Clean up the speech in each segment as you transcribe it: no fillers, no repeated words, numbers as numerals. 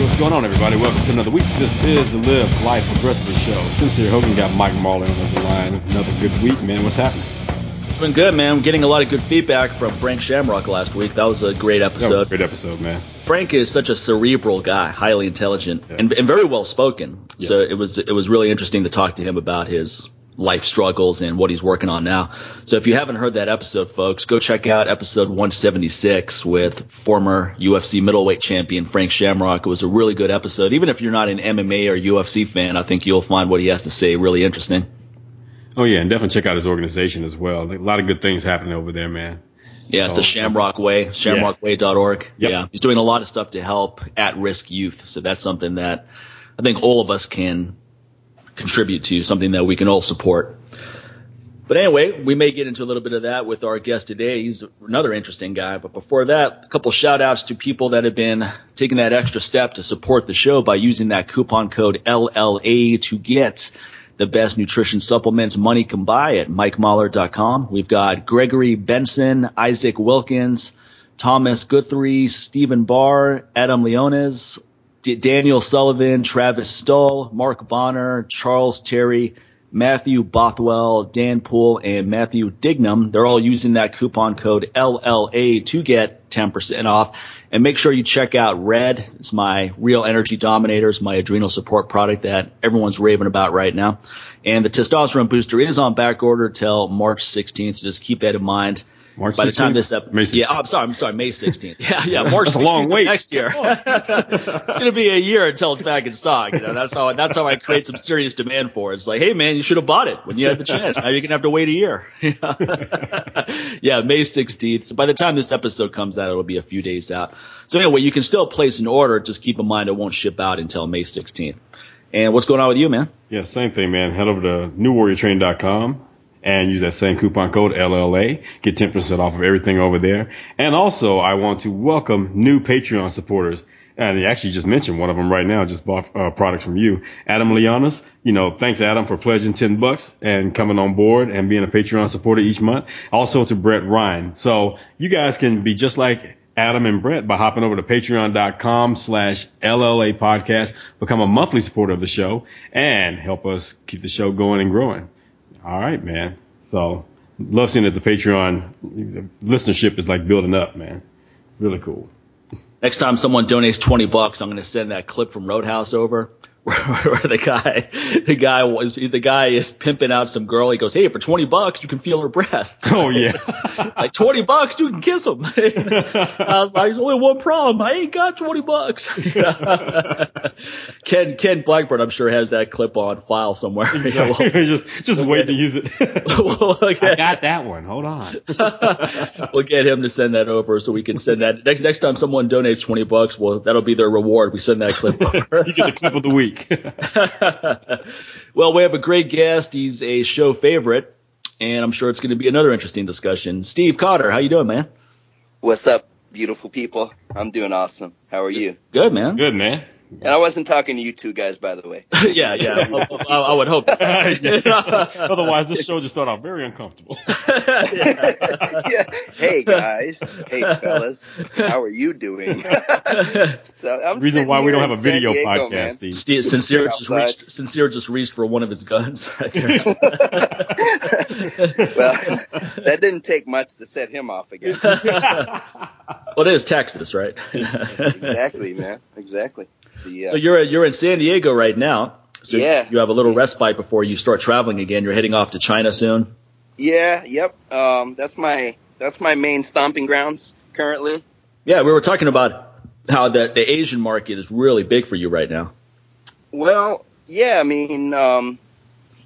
Hey, what's going on, everybody? Welcome to another week. This is the Live Life Progressive Show. Sincere Hogan got Mike Mahler on the line. Another good week, man. What's happening? It's been good, man. I'm getting a lot of good feedback from Frank Shamrock last week. That was a great episode. Frank is such a cerebral guy, highly intelligent, and very well spoken. Yes. So it was really interesting to talk to him about his life struggles and what he's working on now. So if you haven't heard that episode, folks, go check out episode 176 with former UFC middleweight champion Frank Shamrock. It was a really good episode. Even if you're not an MMA or UFC fan, I think you'll find what he has to say really interesting. Oh, yeah, and definitely check out his organization as well. A lot of good things happening over there, man. Yeah, it's the Shamrock Way, shamrockway.org. Yep. Yeah, he's doing a lot of stuff to help at-risk youth. So that's something that I think all of us can contribute to, something that we can all support. But anyway, we may get into a little bit of that with our guest today. He's another interesting guy. But before that, a couple shout outs to people that have been taking that extra step to support the show by using that coupon code LLA to get the best nutrition supplements money can buy at MikeMahler.com. We've got Gregory Benson, Isaac Wilkins, Thomas Guthrie, Stephen Barr, Adam Leonez, Daniel Sullivan, Travis Stull, Mark Bonner, Charles Terry, Matthew Bothwell, Dan Poole, and Matthew Dignam. They're all using that coupon code LLA to get 10% off. And make sure you check out Red. It's my Real Energy Dominators, my adrenal support product that everyone's raving about right now. And the testosterone booster is on back order till March 16th. So just keep that in mind. March 16th? By the time this episode, I'm sorry, May 16th. Yeah, March 16th. Long wait. Next year. It's going to be a year until it's back in stock. You know, that's how I create some serious demand for it. It's like, hey man, you should have bought it when you had the chance. Now you're going to have to wait a year. Yeah, May 16th. So by the time this episode comes out, it'll be a few days out. So anyway, you can still place an order. Just keep in mind it won't ship out until May 16th. And what's going on with you, man? Yeah, same thing, man. Head over to newwarriortraining.com. And use that same coupon code, LLA. Get 10% off of everything over there. And also, I want to welcome new Patreon supporters. And he actually just mentioned one of them right now. Just bought products from you, Adam Leonis. You know, thanks, Adam, for pledging $10 and coming on board and being a Patreon supporter each month. Also to Brett Ryan. So you guys can be just like Adam and Brett by hopping over to patreon.com/LLA podcast. Become a monthly supporter of the show and help us keep the show going and growing. All right, man. So love seeing that the Patreon listenership is like building up, man. Really cool. Next time someone donates $20, I'm going to send that clip from Roadhouse over where the guy is pimping out some girl. He goes, "Hey, for $20, you can feel her breasts." Oh yeah, like $20, you can kiss them. I was like, "There's only one problem. I ain't got $20." Ken Blackburn, I'm sure, has that clip on file somewhere. Exactly. Yeah, well, just wait to use it. I got that one. Hold on. We'll get him to send that over so we can send that next time someone donates $20. Well, that'll be their reward. We send that clip over. You get the clip of the week. Well, we have a great guest. He's a show favorite, and I'm sure it's going to be another interesting discussion. Steve Cotter, how you doing, man? What's up, beautiful people? I'm doing awesome. How are you? Good, man. Good, man. And I wasn't talking to you two guys, by the way. Yeah. I would hope. Otherwise, this show just started off very uncomfortable. Yeah. Hey, guys. Hey, fellas. How are you doing? So I'm reason why we don't have a video Diego, podcast. Sincere just reached for one of his guns right there. Well, that didn't take much to set him off again. Well, it is Texas, right? Exactly, man. Exactly. So you're in San Diego right now. So you have a little respite before you start traveling again. You're heading off to China soon. Yeah. Yep. That's my main stomping grounds currently. Yeah, we were talking about how the Asian market is really big for you right now. Well, yeah. I mean,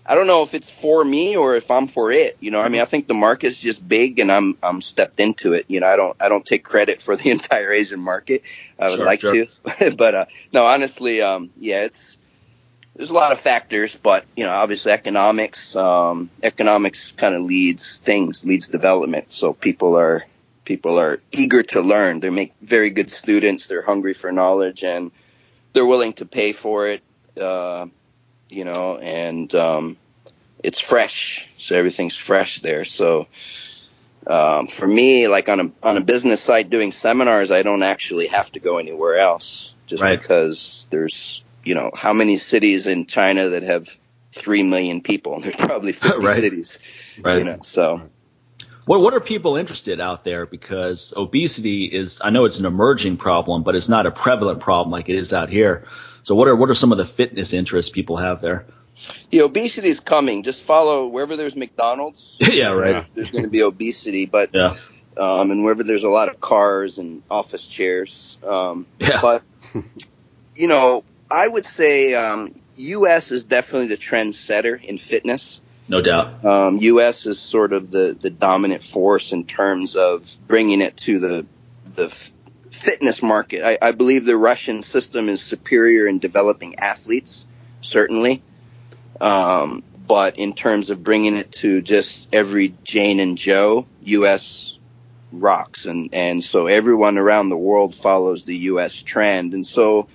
I don't know if it's for me or if I'm for it. You know, I mean, I think the market's just big, and I'm stepped into it. You know, I don't take credit for the entire Asian market. I would like to, but no, honestly, there's a lot of factors, but you know, obviously economics kind of leads development. So people are eager to learn. They make very good students. They're hungry for knowledge, and they're willing to pay for it. You know, and it's fresh, so everything's fresh there. So. For me, like on a business site doing seminars, I don't actually have to go anywhere else. just because there's, you know, how many cities in China that have 3 million people, and there's probably 50 cities, you know, so. What are people interested out there? Because obesity is, I know it's an emerging problem, but it's not a prevalent problem like it is out here. So what are some of the fitness interests people have there? Yeah, obesity is coming. Just follow wherever there's McDonald's. There's going to be obesity, but and wherever there's a lot of cars and office chairs. But you know, I would say U.S. is definitely the trendsetter in fitness. No doubt. U.S. is sort of the dominant force in terms of bringing it to the fitness market. I believe the Russian system is superior in developing athletes, certainly. But in terms of bringing it to just every Jane and Joe, U.S. rocks. And so everyone around the world follows the U.S. trend. And so,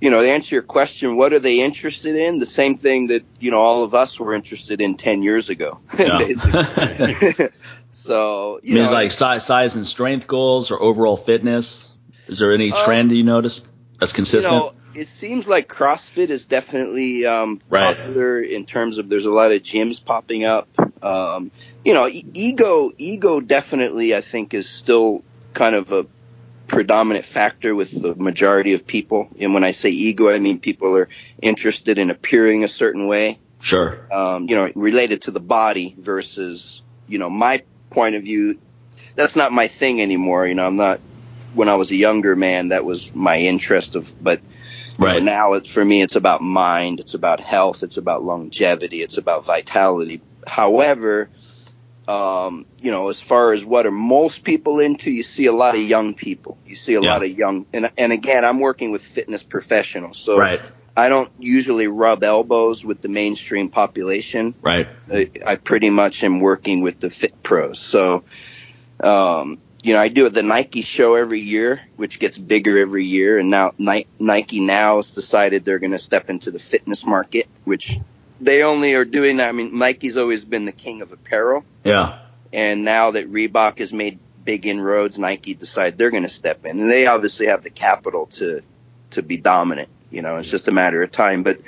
you know, to answer your question, what are they interested in? The same thing that, you know, all of us were interested in 10 years ago. Basically. So, you know, it's like size and strength goals or overall fitness. Is there any trend you noticed that's consistent? You know, it seems like CrossFit is definitely popular in terms of there's a lot of gyms popping up. You know, ego definitely, I think, is still kind of a predominant factor with the majority of people. And when I say ego, I mean people are interested in appearing a certain way. Sure. You know, related to the body versus, you know, my point of view, that's not my thing anymore. You know, I'm not, when I was a younger man, that was my interest of, but you know, now it's, for me, it's about mind, it's about health, it's about longevity, it's about vitality. However, you know, as far as what are most people into, you see a lot of young people. You see a lot of young, and again, I'm working with fitness professionals, so I don't usually rub elbows with the mainstream population. I pretty much am working with the fit pros. So, you know, I do the Nike show every year, which gets bigger every year, and now Nike now has decided they're going to step into the fitness market, which they only are doing that. I mean, Nike's always been the king of apparel. Yeah. And now that Reebok has made big inroads, Nike decide they're going to step in. And they obviously have the capital to be dominant. You know, it's just a matter of time. But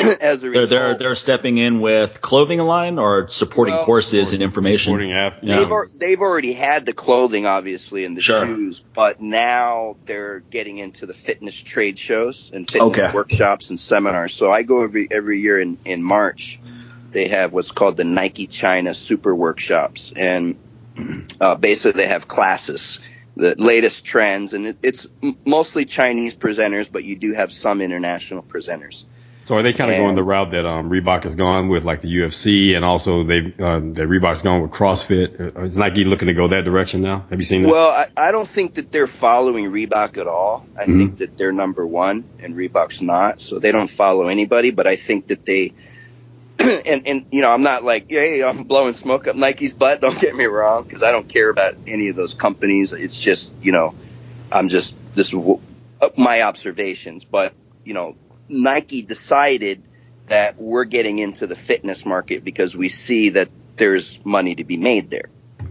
as a result, they're stepping in with clothing line or supporting courses and information. Supporting app. Yeah. They've already had the clothing, obviously, and the shoes. But now they're getting into the fitness trade shows and fitness workshops and seminars. So I go every year in March. They have what's called the Nike China Super Workshops, and basically they have classes, the latest trends, and it's mostly Chinese presenters, but you do have some international presenters. So are they kind of going the route that Reebok has gone with, like the UFC, and also they've that Reebok's gone with CrossFit? Is Nike looking to go that direction now? Have you seen that? Well, I don't think that they're following Reebok at all. I think that they're number one, and Reebok's not, so they don't follow anybody, but I think that they... And you know, I'm not like, hey, I'm blowing smoke up Nike's butt. Don't get me wrong, because I don't care about any of those companies. It's just, you know, I'm just this my observations. But you know, Nike decided that we're getting into the fitness market because we see that there's money to be made there.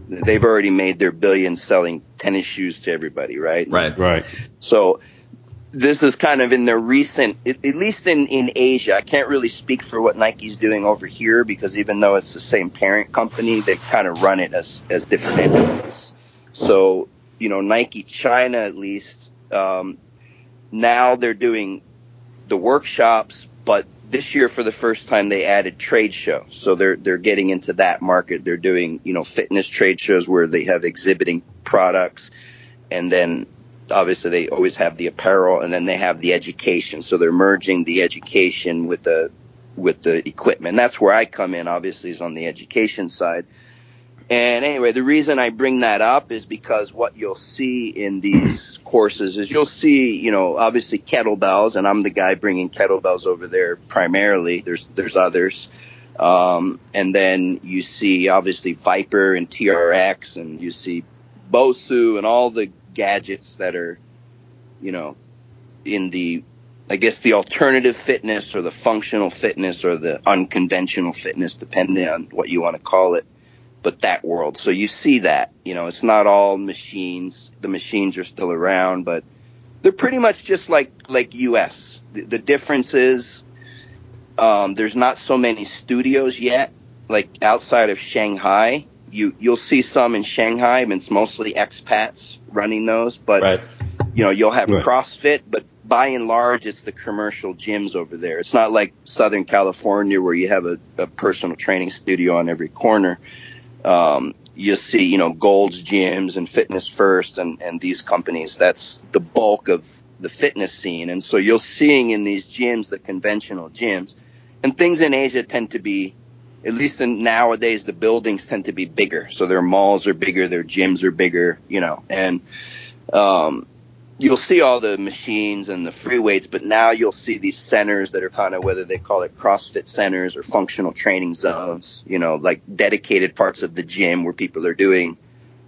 They've already made their billions selling tennis shoes to everybody, right? Right. So this is kind of in the recent, at least in Asia. I can't really speak for what Nike's doing over here, because even though it's the same parent company, they kind of run it as different entities. So, you know, Nike China, at least, now they're doing the workshops, but this year for the first time they added trade show. So they're getting into that market. They're doing, you know, fitness trade shows where they have exhibiting products, and then obviously they always have the apparel, and then they have the education. So they're merging the education with the equipment. That's where I come in, obviously, is on the education side. And anyway, the reason I bring that up is because what you'll see in these courses is you'll see, you know, obviously kettlebells, and I'm the guy bringing kettlebells over there primarily. There's others. And then you see, obviously, Viper and TRX, and you see Bosu and all the gadgets that are, you know, in the, I guess, the alternative fitness or the functional fitness or the unconventional fitness, depending on what you want to call it, but that world. So you see that, you know, it's not all machines. The machines are still around, but They're pretty much just like US. The difference is there's not so many studios yet. Like outside of Shanghai, you'll see some in Shanghai, but it's mostly expats running those. But right. You know, you'll have right. CrossFit, but by and large, it's the commercial gyms over there. It's not like Southern California where you have a personal training studio on every corner. You'll see, you know, Gold's Gyms and Fitness First and these companies. That's the bulk of the fitness scene. And so you're seeing in these gyms, the conventional gyms. And things in Asia tend to be, at least nowadays, the buildings tend to be bigger. So their malls are bigger, their gyms are bigger, you know. And you'll see all the machines and the free weights, but now you'll see these centers that are kind of, whether they call it CrossFit centers or functional training zones, you know, like dedicated parts of the gym where people are doing,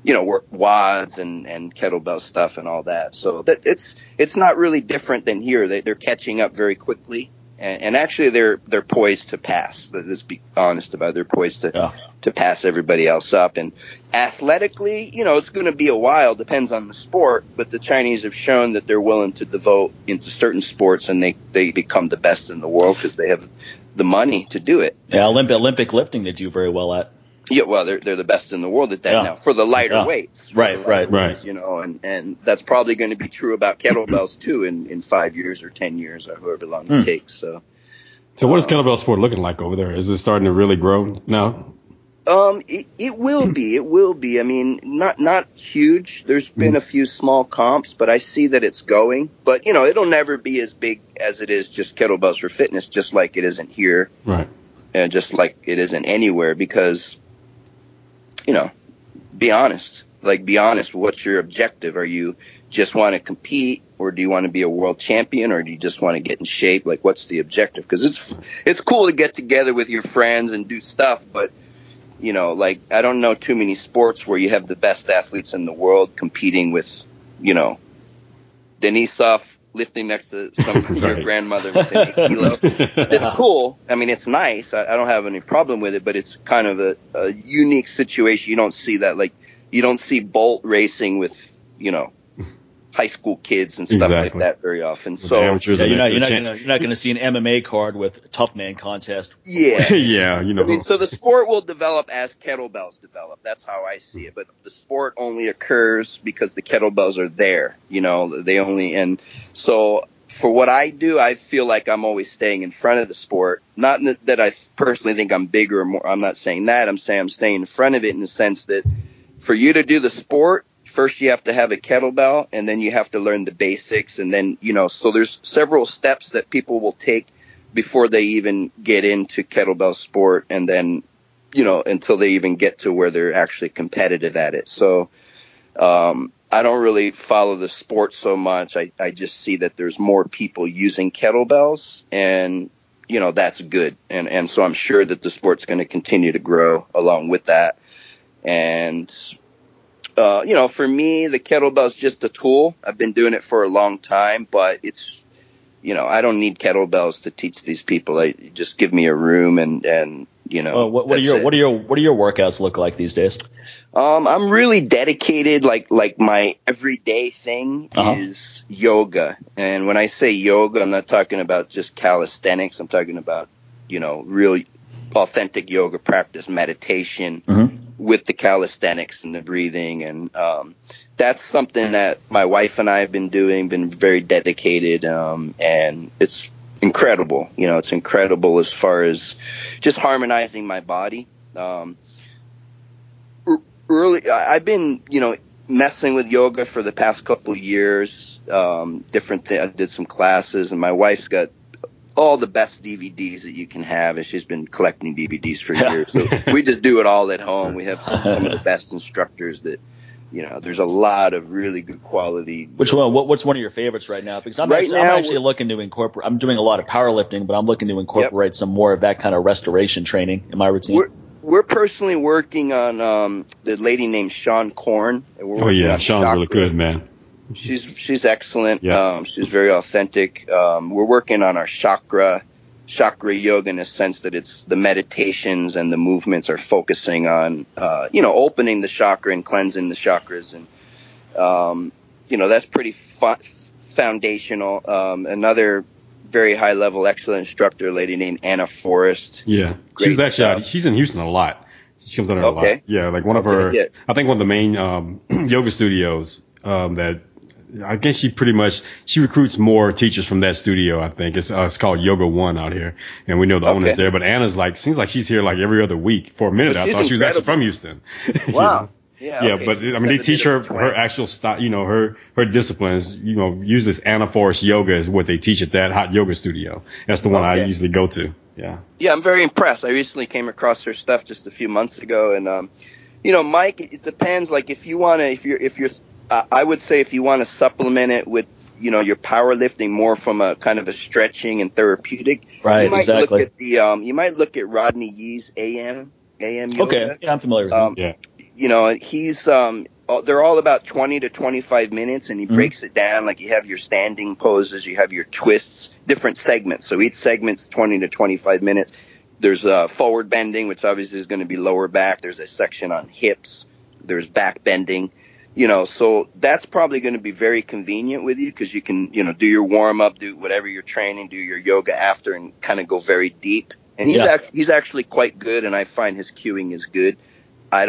you know, work wads and kettlebell stuff and all that. So that it's not really different than here. They're catching up very quickly. And actually, they're poised to pass. Let's be honest about it. They're poised to pass everybody else up. And athletically, you know, it's going to be a while. Depends on the sport. But the Chinese have shown that they're willing to devote into certain sports, and they become the best in the world because they have the money to do it. Yeah, Olympic lifting they do very well at. Yeah, well, they're the best in the world at that now for the lighter weights. Right. You know, and that's probably going to be true about kettlebells too in 5 years or 10 years or however long it takes. So what is kettlebell sport looking like over there? Is it starting to really grow now? It will be. It will be. I mean, not huge. There's been a few small comps, but I see that it's going. But you know, it'll never be as big as it is just kettlebells for fitness, just like it isn't here, right? And just like it isn't anywhere because. You know, be honest. Like, be honest. What's your objective? Are you just want to compete, or do you want to be a world champion, or do you just want to get in shape? Like, what's the objective? Because it's cool to get together with your friends and do stuff, but you know, like I don't know too many sports where you have the best athletes in the world competing with, you know, Denisov lifting next to some your grandmother with an 8 kilo. It's cool. I mean, it's nice. I don't have any problem with it, but it's kind of a unique situation. You don't see that. Like, you don't see Bolt racing with, you know, high school kids and stuff like that very often. So you're not going to see an MMA card with tough man contest. Yeah. Yeah. You know, I mean, so the sport will develop as kettlebells develop. That's how I see it. But the sport only occurs because the kettlebells are there, you know, they only, and so for what I do, I feel like I'm always staying in front of the sport. Not that I personally think I'm bigger or more. I'm not saying that. I'm saying I'm staying in front of it in the sense that for you to do the sport, first, you have to have a kettlebell, and then you have to learn the basics. And then, you know, so there's several steps that people will take before they even get into kettlebell sport. And then, you know, until they even get to where they're actually competitive at it. So I don't really follow the sport so much. I just see that there's more people using kettlebells, and, you know, that's good. And so I'm sure that the sport's going to continue to grow along with that. And you know, for me, the kettlebell is just a tool. I've been doing it for a long time, but it's, you know, I don't need kettlebells to teach these people. I just give me a room and you know. What do your workouts look like these days? I'm really dedicated. Like my everyday thing is yoga, and when I say yoga, I'm not talking about just calisthenics. I'm talking about, you know, real authentic yoga practice, meditation. Mm-hmm. With the calisthenics and the breathing, and that's something that my wife and I have been doing, been very dedicated, and it's incredible. You know, it's incredible as far as just harmonizing my body. I've been, you know, messing with yoga for the past couple of years. I did some classes, and my wife's got all the best DVDs that you can have, and she's been collecting DVDs for years. So we just do it all at home. We have some of the best instructors that, you know, there's a lot of really good quality. Which one? What's one of your favorites right now? Because I'm actually looking to incorporate. I'm doing a lot of powerlifting, but I'm looking to incorporate some more of that kind of restoration training in my routine. We're personally working on the lady named Sean Korn. Sean's really good, man. She's excellent. Yeah. She's very authentic. We're working on our chakra yoga in a sense that it's the meditations and the movements are focusing on, you know, opening the chakra and cleansing the chakras. And, you know, that's pretty foundational. Another very high level, excellent instructor, a lady named Anna Forrest. Yeah, she's actually she's in Houston a lot. She comes out there a lot. Yeah, like one of her, I think one of the main yoga studios that I guess she pretty much, she recruits more teachers from that studio, I think. It's called Yoga One out here, and we know the owner's there. But Anna's like, seems like she's here like every other week. For a minute, I thought she was actually from Houston. Wow. Yeah, yeah, okay. But I mean, they teach her actual style, you know, her disciplines. You know, usually it's Anna Forrest yoga is what they teach at that hot yoga studio. That's the one I usually go to. Yeah. Yeah, I'm very impressed. I recently came across her stuff just a few months ago, and you know, Mike, it depends. Like, if you want to, I would say if you want to supplement it with, you know, your powerlifting more from a kind of a stretching and therapeutic. Right. You might look at the you might look at Rodney Yee's AM yoga. Okay. Yeah, I'm familiar with him. Yeah. You know, he's they're all about 20 to 25 minutes, and he breaks it down. Like, you have your standing poses, you have your twists, different segments. So each segment's 20 to 25 minutes. There's forward bending, which obviously is going to be lower back. There's a section on hips. There's back bending. You know, so that's probably going to be very convenient with you because you can, you know, do your warm-up, do whatever you're training, do your yoga after, and kind of go very deep. And he's actually quite good, and I find his cueing is good. I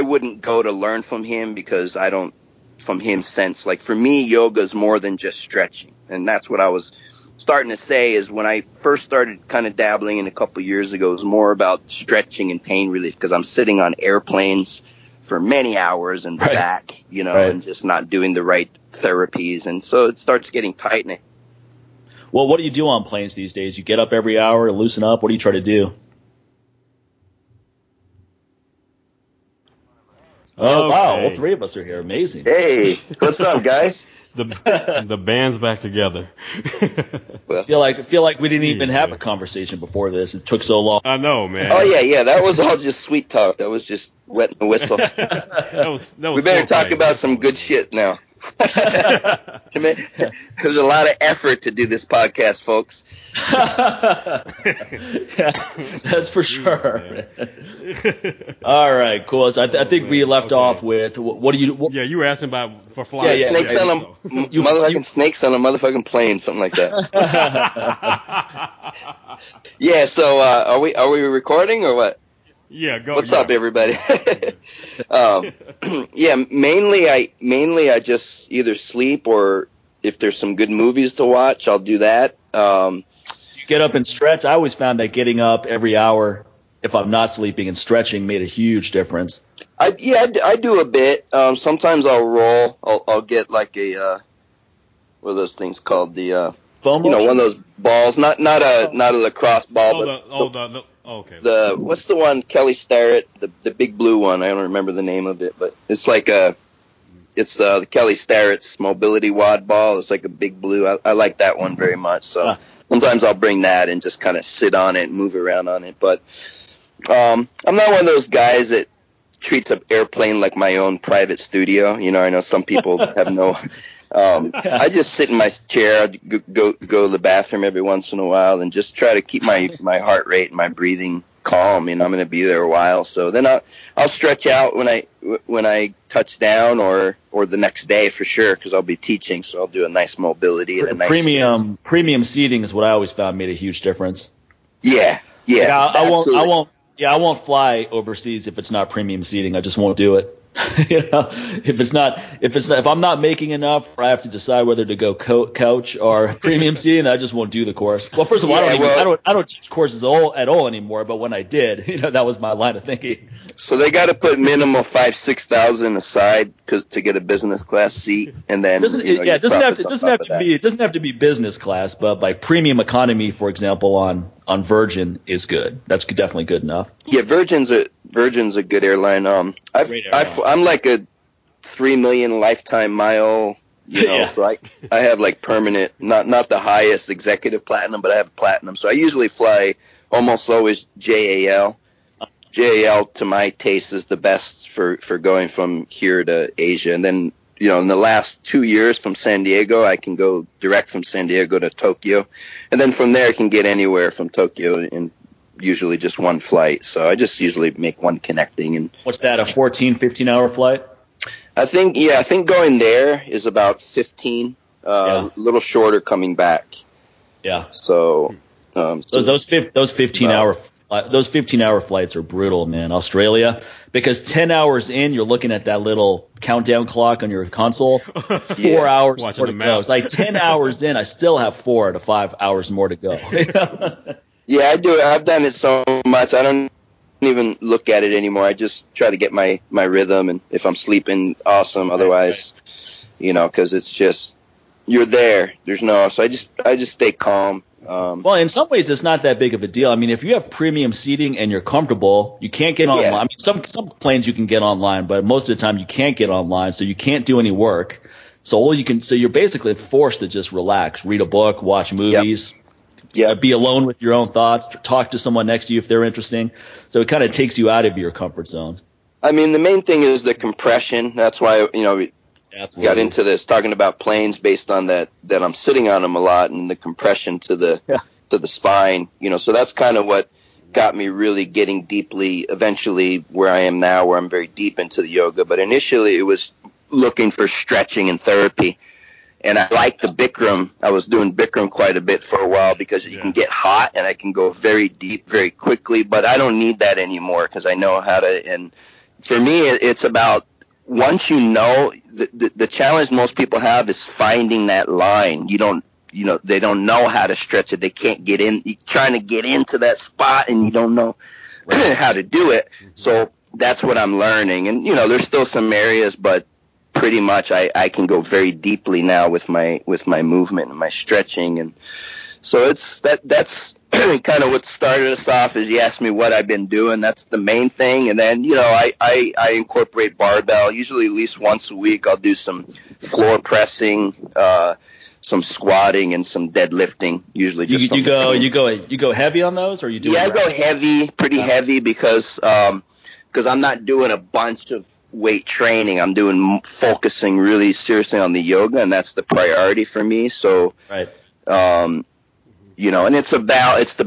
wouldn't go to learn from him because I don't, from him, sense. Like, for me, yoga is more than just stretching. And that's what I was starting to say is when I first started kind of dabbling in a couple years ago, it was more about stretching and pain relief because I'm sitting on airplanes for many hours and back, you know, and just not doing the right therapies. And so it starts getting tightening. Well, what do you do on planes these days? You get up every hour and loosen up. What do you try to do? Oh, wow. All three of us are here. Amazing. Hey, what's up, guys? The band's back together. Well, feel like we didn't even have a conversation before this. It took so long. I know, man. Oh, yeah. That was all just sweet talk. That was just wet and whistle. that was we better talk about some good shit now. It was a lot of effort to do this podcast, folks. Yeah, that's for sure. All right, cool. So I think we left off with what do you? Yeah, you were asking about for flying. Yeah, snakes on a motherfucking snakes on a motherfucking plane, something like that. Yeah. So are we recording or what? Yeah, go. What's up, everybody? Yeah, mainly I just either sleep or if there's some good movies to watch, I'll do that. You get up and stretch. I always found that getting up every hour, if I'm not sleeping and stretching, made a huge difference. I do a bit. Sometimes I'll roll. I'll get like a what are those things called? The foam, you know, one of those balls. Not a lacrosse ball, but. Oh, okay. What's the one, Kelly Starrett, the big blue one? I don't remember the name of it, but it's like the Kelly Starrett's mobility wad ball. It's like a big blue. I like that one very much. So sometimes I'll bring that and just kind of sit on it and move around on it. But I'm not one of those guys that treats an airplane like my own private studio. You know, I know some people have no. I just sit in my chair, go to the bathroom every once in a while, and just try to keep my heart rate and my breathing calm. You know, I'm going to be there a while, so then I'll stretch out when I touch down or the next day for sure because I'll be teaching, so I'll do a nice mobility and a nice premium seating is what I always found made a huge difference. Yeah, like I won't. Yeah, I won't fly overseas if it's not premium seating. I just won't do it. You know, if I'm not making enough, or I have to decide whether to go couch or premium seating, I just won't do the course. Well, first of all, I don't teach courses at all anymore. But when I did, you know, that was my line of thinking. So they got to put minimum $5,000-6,000 aside to get a business class seat, and then it doesn't have to be business class, but like premium economy, for example, on Virgin is good. That's definitely good enough. Yeah, Virgin's a good airline. I'm like a 3 million lifetime mile, you know, so I have like permanent, not the highest executive platinum, but I have platinum. So I usually fly almost always JAL. JAL to my taste is the best for going from here to Asia. And then, you know, in the last 2 years from San Diego, I can go direct from San Diego to Tokyo. And then from there I can get anywhere from Tokyo and usually just one flight. So I just usually make one connecting. And what's that, a 14-15 hour flight? I think going there is about 15 a little shorter coming back. Yeah. So those 15 hour flights are brutal, man. Australia, because 10 hours in, you're looking at that little countdown clock on your console. 4 hours more to go. It's like 10 hours in, I still have 4 to 5 hours more to go. Yeah, I do. I've done it so much. I don't even look at it anymore. I just try to get my rhythm, and if I'm sleeping, awesome. Otherwise, you know, because it's just you're there. There's no. So I just stay calm. Well, in some ways, it's not that big of a deal. I mean, if you have premium seating and you're comfortable, you can't get online. I mean, some planes you can get online, but most of the time you can't get online, so you can't do any work. So you're basically forced to just relax, read a book, watch movies. Be alone with your own thoughts, talk to someone next to you if they're interesting. So it kind of takes you out of your comfort zone. I mean, the main thing is the compression. That's why, you know, we got into this talking about planes based on that I'm sitting on them a lot, and the compression to the spine, you know. So that's kind of what got me really getting deeply eventually where I am now, where I'm very deep into the yoga. But initially it was looking for stretching and therapy. And I like the Bikram. I was doing Bikram quite a bit for a while because you can get hot, and I can go very deep very quickly. But I don't need that anymore because I know how to. And for me, it's about once you know the challenge most people have is finding that line. They don't know how to stretch it. They can't get in. You're trying to get into that spot, and you don't know how to do it. So that's what I'm learning. And you know, there's still some areas, but pretty much I can go very deeply now with my movement and my stretching. And so it's that's kind of what started us off. Is you asked me what I've been doing. That's the main thing. And then, you know, I incorporate barbell. Usually at least once a week I'll do some floor pressing, some squatting, and some deadlifting. Usually just you go heavy on those, or you do I go heavy, pretty heavy, because I'm not doing a bunch of weight training. I'm focusing really seriously on the yoga, and that's the priority for me. So you know, and it's the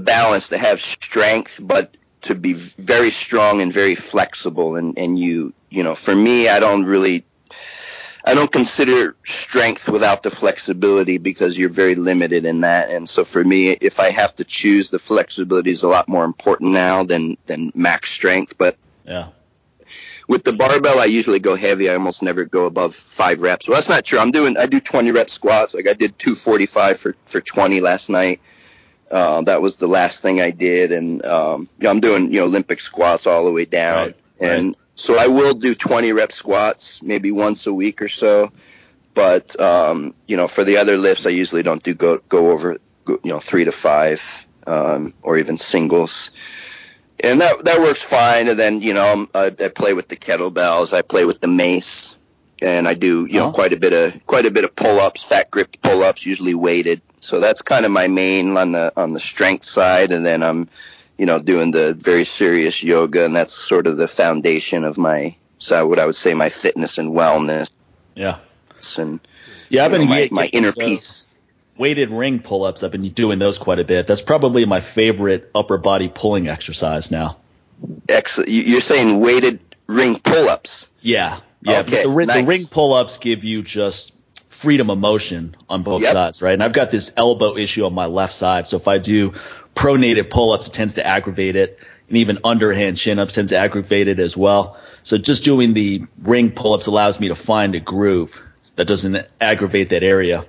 balance to have strength but to be very strong and very flexible. And you know, for me, I don't consider strength without the flexibility, because you're very limited in that. And so for me, if I have to choose, the flexibility is a lot more important now than max strength. But with the barbell, I usually go heavy. I almost never go above 5 reps. Well, that's not true. I do 20 rep squats. Like I did 245 for 20 last night. That was the last thing I did. And I'm doing, you know, Olympic squats all the way down. So I will do 20 rep squats maybe once a week or so. But you know, for the other lifts, I usually don't do go over, you know, 3 to 5 or even singles. And that works fine. And then, you know, I play with the kettlebells, I play with the mace, and I do, you know, quite a bit of pull-ups, fat grip pull-ups, usually weighted. So that's kind of my main on the strength side. And then I'm, you know, doing the very serious yoga, and that's sort of the foundation of my fitness and wellness. Yeah. And I've been my inner peace. Weighted ring pull-ups, I've been doing those quite a bit. That's probably my favorite upper body pulling exercise now. Excellent. You're saying weighted ring pull-ups? Yeah. Okay, but the ring pull-ups give you just freedom of motion on both sides, right? And I've got this elbow issue on my left side, so if I do pronated pull-ups, it tends to aggravate it, and even underhand chin-ups tends to aggravate it as well. So just doing the ring pull-ups allows me to find a groove that doesn't aggravate that area.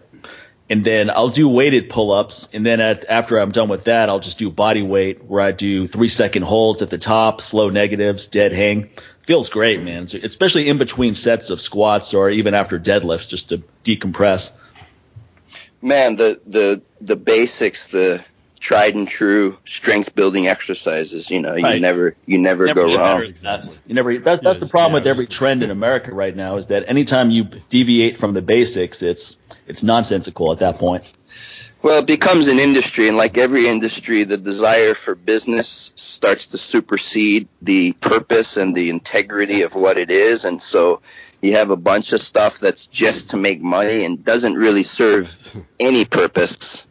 And then I'll do weighted pull-ups, and then after I'm done with that, I'll just do body weight, where I do 3-second holds at the top, slow negatives, dead hang. Feels great, man, especially in between sets of squats or even after deadlifts, just to decompress. Man, the basics, the tried and true strength building exercises, you know, you never go wrong. Exactly. That's the problem with every trend in America right now, is that anytime you deviate from the basics, it's nonsensical at that point. Well, it becomes an industry, and like every industry, the desire for business starts to supersede the purpose and the integrity of what it is. And so you have a bunch of stuff that's just to make money and doesn't really serve any purpose.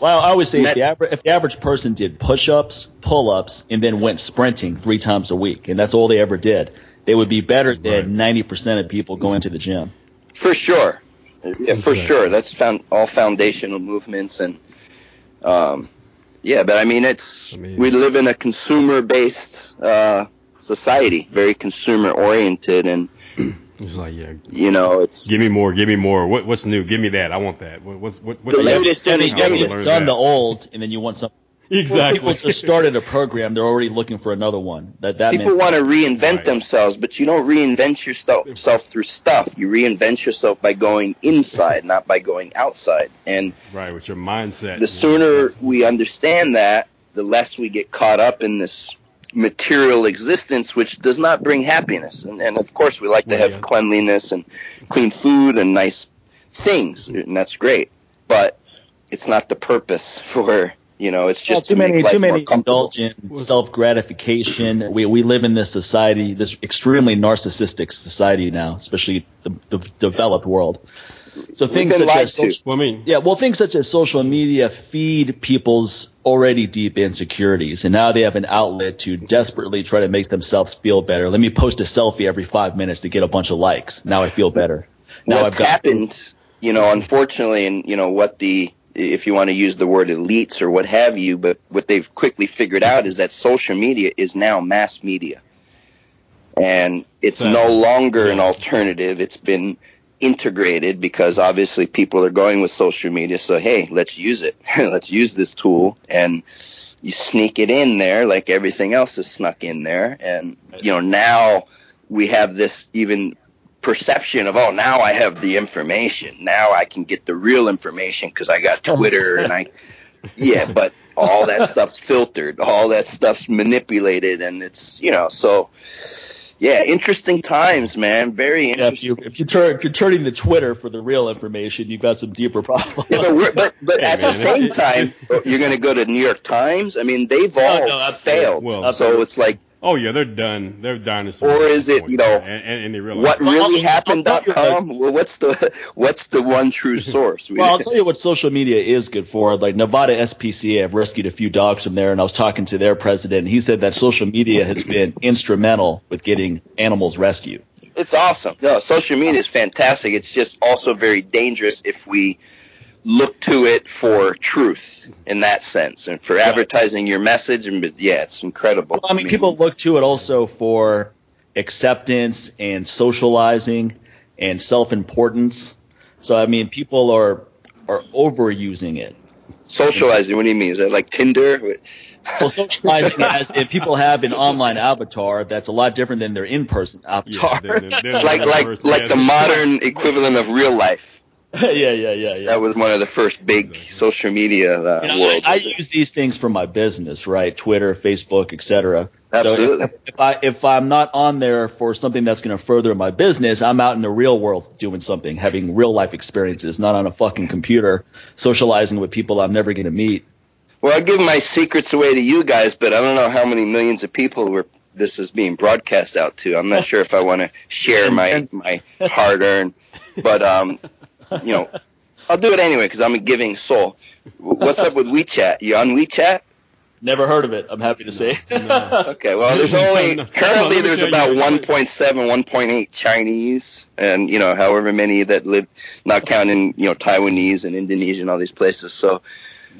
Well, I always say if the average person did push-ups, pull-ups, and then went sprinting 3 times a week, and that's all they ever did, they would be better than 90% of people going to the gym. For sure. Yeah, for sure. That's all foundational movements, and yeah. But I mean, we live in a consumer-based society, very consumer-oriented, and it's like, yeah, you know, it's give me more, give me more. What's new? Give me that. I want that. What's the latest? It's done the old, and then you want something. Exactly. Well, people just started a program; they're already looking for another one. That people want to reinvent themselves, but you don't reinvent yourself through stuff. You reinvent yourself by going inside, not by going outside. And right, with your mindset. The sooner we understand that, the less we get caught up in this material existence, which does not bring happiness. And of course, we like to have cleanliness and clean food and nice things, and that's great. But it's not the purpose for. You know, it's just too many indulgent self-gratification. We live in this society, this extremely narcissistic society now, especially the developed world. So things such as social media feed people's already deep insecurities, and now they have an outlet to desperately try to make themselves feel better. Let me post a selfie every 5 minutes to get a bunch of likes. Now I feel better. Now what's happened, you know, unfortunately, and you know what the. If you want to use the word elites or what have you, but what they've quickly figured out is that social media is now mass media. And it's no longer an alternative. It's been integrated because obviously people are going with social media. So, hey, let's use it. Let's use this tool. And you sneak it in there like everything else is snuck in there. And, you know, now we have this even perception of, oh, now I have the information. Now I can get the real information because I got Twitter and but all that stuff's filtered. All that stuff's manipulated, and it's, you know, so yeah, interesting times, man. Very interesting. Yeah, if you're turning to Twitter for the real information, you've got some deeper problems. Yeah, but hey, at the same time, you're going to go to New York Times. I mean, they've all failed. Well, so it's like. Oh, yeah, they're done. They're dinosaurs. Or is it, you know, and they realize, what really happened.com? Well, what's the one true source? Well, I'll tell you what social media is good for. Like Nevada SPCA, I've rescued a few dogs from there, and I was talking to their president, and he said that social media has been instrumental with getting animals rescued. It's awesome. No, social media is fantastic. It's just also very dangerous if we look to it for truth in that sense and for advertising your message. And yeah, it's incredible. Well, I mean, people look to it also for acceptance and socializing and self-importance. So, I mean, people are overusing it. Socializing, what do you mean? Is that like Tinder? Well, socializing as if people have an online avatar that's a lot different than their in-person avatar. Yeah, they're like the modern equivalent of real life. Yeah. That was one of the first big social media world. I use these things for my business, right? Twitter, Facebook, etc. Absolutely. So if I'm not on there for something that's going to further my business, I'm out in the real world doing something, having real life experiences, not on a fucking computer, socializing with people I'm never going to meet. Well, I'll give my secrets away to you guys, but I don't know how many millions of people this is being broadcast out to. I'm not sure if I want to share my hard-earned, but you know, I'll do it anyway because I'm a giving soul. What's up with WeChat? You on WeChat? Never heard of it, I'm happy to say. No. Okay, well, there's only currently there's about 1.7, 1.8 Chinese, and you know, however many that live, not counting, you know, Taiwanese and Indonesia and all these places. So,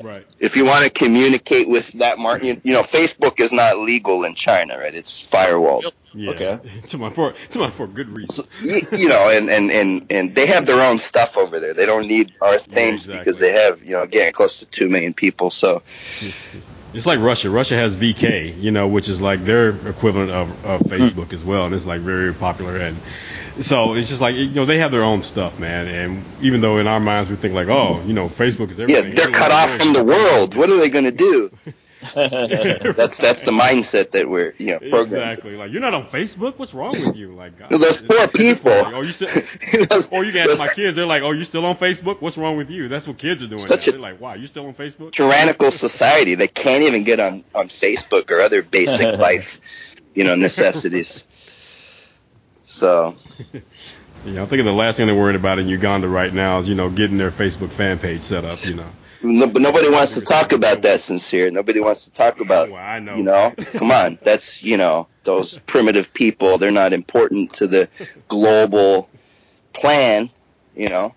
right. If you want to communicate with that market, you know, Facebook is not legal in China, right? It's firewalled. Yeah. Okay. For good reason. You know, and they have their own stuff over there. They don't need our things because they have, you know, again, close to 2 million people. So it's like Russia. Russia has VK, you know, which is like their equivalent of Facebook as well, and it's like very popular. And so it's just like, you know, they have their own stuff, man. And even though in our minds we think like, oh, you know, Facebook is everything. Yeah, they're cut off from the world. What are they going to do? That's the mindset that we're, you know, programmed. Exactly. Like, you're not on Facebook? What's wrong with you? Like, God, those poor people. Like, oh, you can ask my kids. They're like, oh, you still on Facebook? What's wrong with you? That's what kids are doing. They're like, wow, you still on Facebook? Tyrannical society. They can't even get on Facebook or other basic life, you know, necessities. So, yeah, I'm thinking the last thing they're worried about in Uganda right now is, you know, getting their Facebook fan page set up, you know. No, but nobody wants to talk about that, Sincere. Nobody wants to talk about, well, I know. You know, come on. That's, you know, those primitive people. They're not important to the global plan, you know.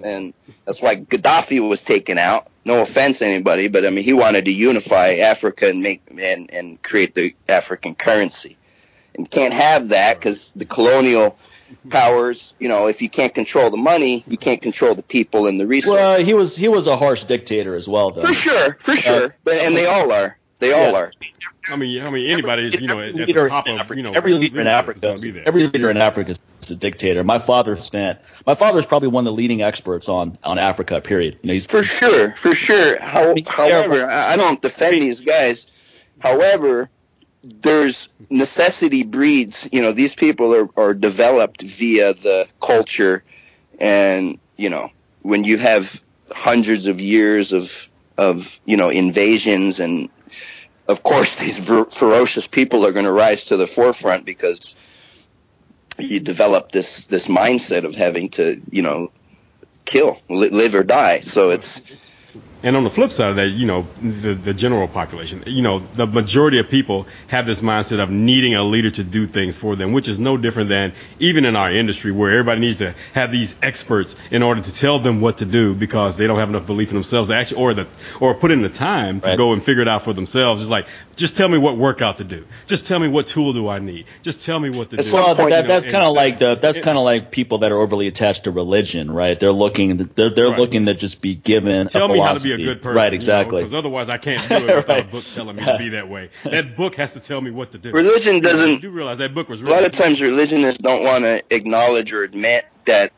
And that's why Gaddafi was taken out. No offense to anybody, but I mean, he wanted to unify Africa and create the African currency. And can't have that because the colonial powers, you know, if you can't control the money, you can't control the people and the resources. Well, he was a harsh dictator as well, though. For sure. But and they all are. They all are. I mean, anybody's, you know, at the top of, you know, every leader in Africa. Every leader in Africa is a dictator. My father's probably one of the leading experts on Africa. Period. You know, he's for sure. However, I don't defend these guys. However, there's necessity breeds. You know, these people are developed via the culture, and you know, when you have hundreds of years of you know invasions and of course, these ferocious people are going to rise to the forefront because you develop this mindset of having to, you know, kill, live or die. So it's. And on the flip side of that, you know, the general population, you know, the majority of people have this mindset of needing a leader to do things for them, which is no different than even in our industry where everybody needs to have these experts in order to tell them what to do because they don't have enough belief in themselves to actually or put in the time to go and figure it out for themselves. It's like, just tell me what workout to do. Just tell me what tool do I need. Just tell me what to do. Well, that's kind of like people that are overly attached to religion, right? They're looking to just be given. Tell me how to be a good person, right? Exactly. Because otherwise, I can't do it without a book telling me to be that way. That book has to tell me what to do. Religion doesn't. You do realize that book was written. A lot of times, religionists don't want to acknowledge or admit that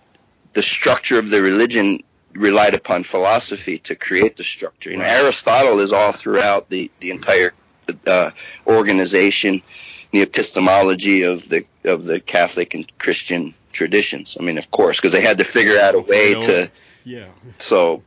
the structure of the religion relied upon philosophy to create the structure. You know, Aristotle is all throughout the entire organization, the epistemology of the Catholic and Christian traditions. I mean, of course, because they had to figure out a way to. Yeah. So.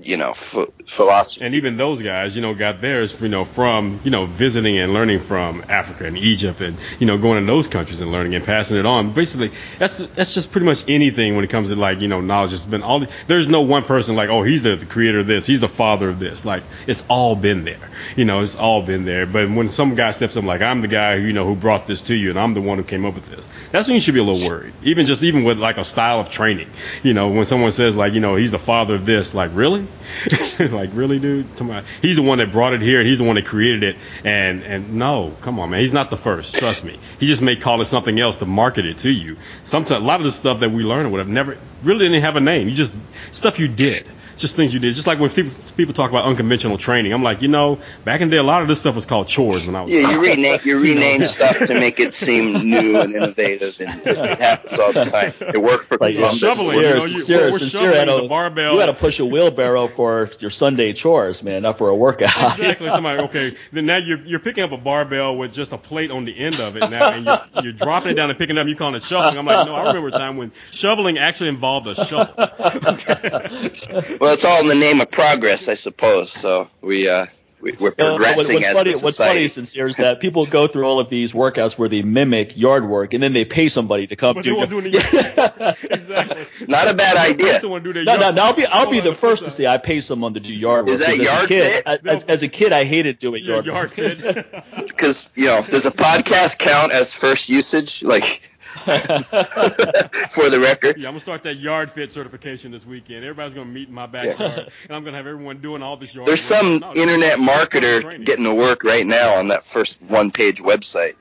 You know, philosophy. And even those guys, you know, got theirs, you know, from, you know, visiting and learning from Africa and Egypt and, you know, going to those countries and learning and passing it on. Basically, that's just pretty much anything when it comes to, like, you know, knowledge. It's been all there's no one person like, oh, he's the creator of this. He's the father of this. Like, it's all been there. You know, it's all been there. But when some guy steps up like, I'm the guy, you know, who brought this to you and I'm the one who came up with this. That's when you should be a little worried. Even with, like, a style of training. You know, when someone says, like, you know, he's the father of this, like, really? Like, really, dude? He's the one that brought it here. He's the one that created it. And no, come on, man. He's not the first. Trust me. He just may call it something else to market it to you. Sometimes a lot of the stuff that we learn or whatever never really didn't have a name. You just stuff you did. Just things you did. Just like when people talk about unconventional training. I'm like, you know, back in the day, a lot of this stuff was called chores when I was. Yeah, you rename stuff to make it seem new and innovative, and it happens all the time. It works for people. Shoveling, we're shoveling the barbell. You had to push a wheelbarrow for your Sunday chores, man, not for a workout. Exactly. Somebody, okay, then now you're picking up a barbell with just a plate on the end of it now, and you're dropping it down and picking it up. And you calling it shoveling? I'm like, no, I remember a time when shoveling actually involved a shovel. Okay. Well, it's all in the name of progress, I suppose. So we're progressing as a society. What's funny, Sincere, is that people go through all of these workouts where they mimic yard work, and then they pay somebody to come do it. Exactly. Not a bad idea. No, I'll be the first to say I pay someone to do yard work. Is that yard fit? As a kid, I hated doing yard work. Because, you know, does a podcast count as first usage? Like. For the record, I'm gonna start that yard fit certification this weekend. Everybody's gonna meet in my backyard, and I'm gonna have everyone doing all this yard. There's some internet marketer getting to work right now on that first one-page website.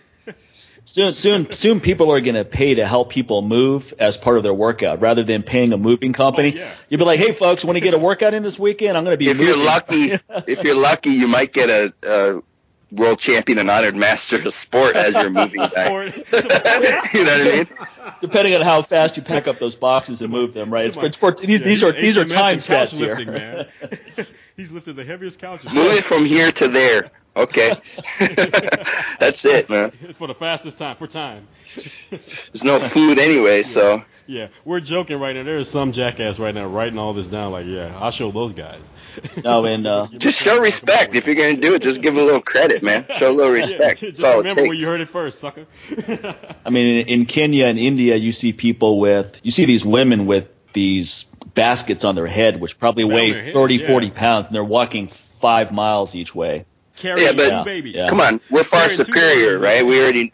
Soon, people are gonna pay to help people move as part of their workout, rather than paying a moving company. Oh, yeah. You'll be like, "Hey, folks, want to get a workout in this weekend? I'm gonna be." If you're lucky, you might get a world champion and honored master of sport as your moving time. You know what I mean? Depending on how fast you pack up those boxes and move them, right? These are time sets here. Man. He's lifted the heaviest couches. Move it from here to there. Okay. That's it, man. For the fastest time. For time. There's no food anyway, so. Yeah, we're joking right now. There is some jackass right now writing all this down like, yeah, I'll show those guys. No, and just show respect. If you're going to do it, just give a little credit, man. Show a little respect. Yeah, just remember where you heard it first, sucker. I mean, in Kenya and India, you see these women with these baskets on their head, which probably weigh 40 pounds, and they're walking 5 miles each way. Come on, we're far superior, right? We already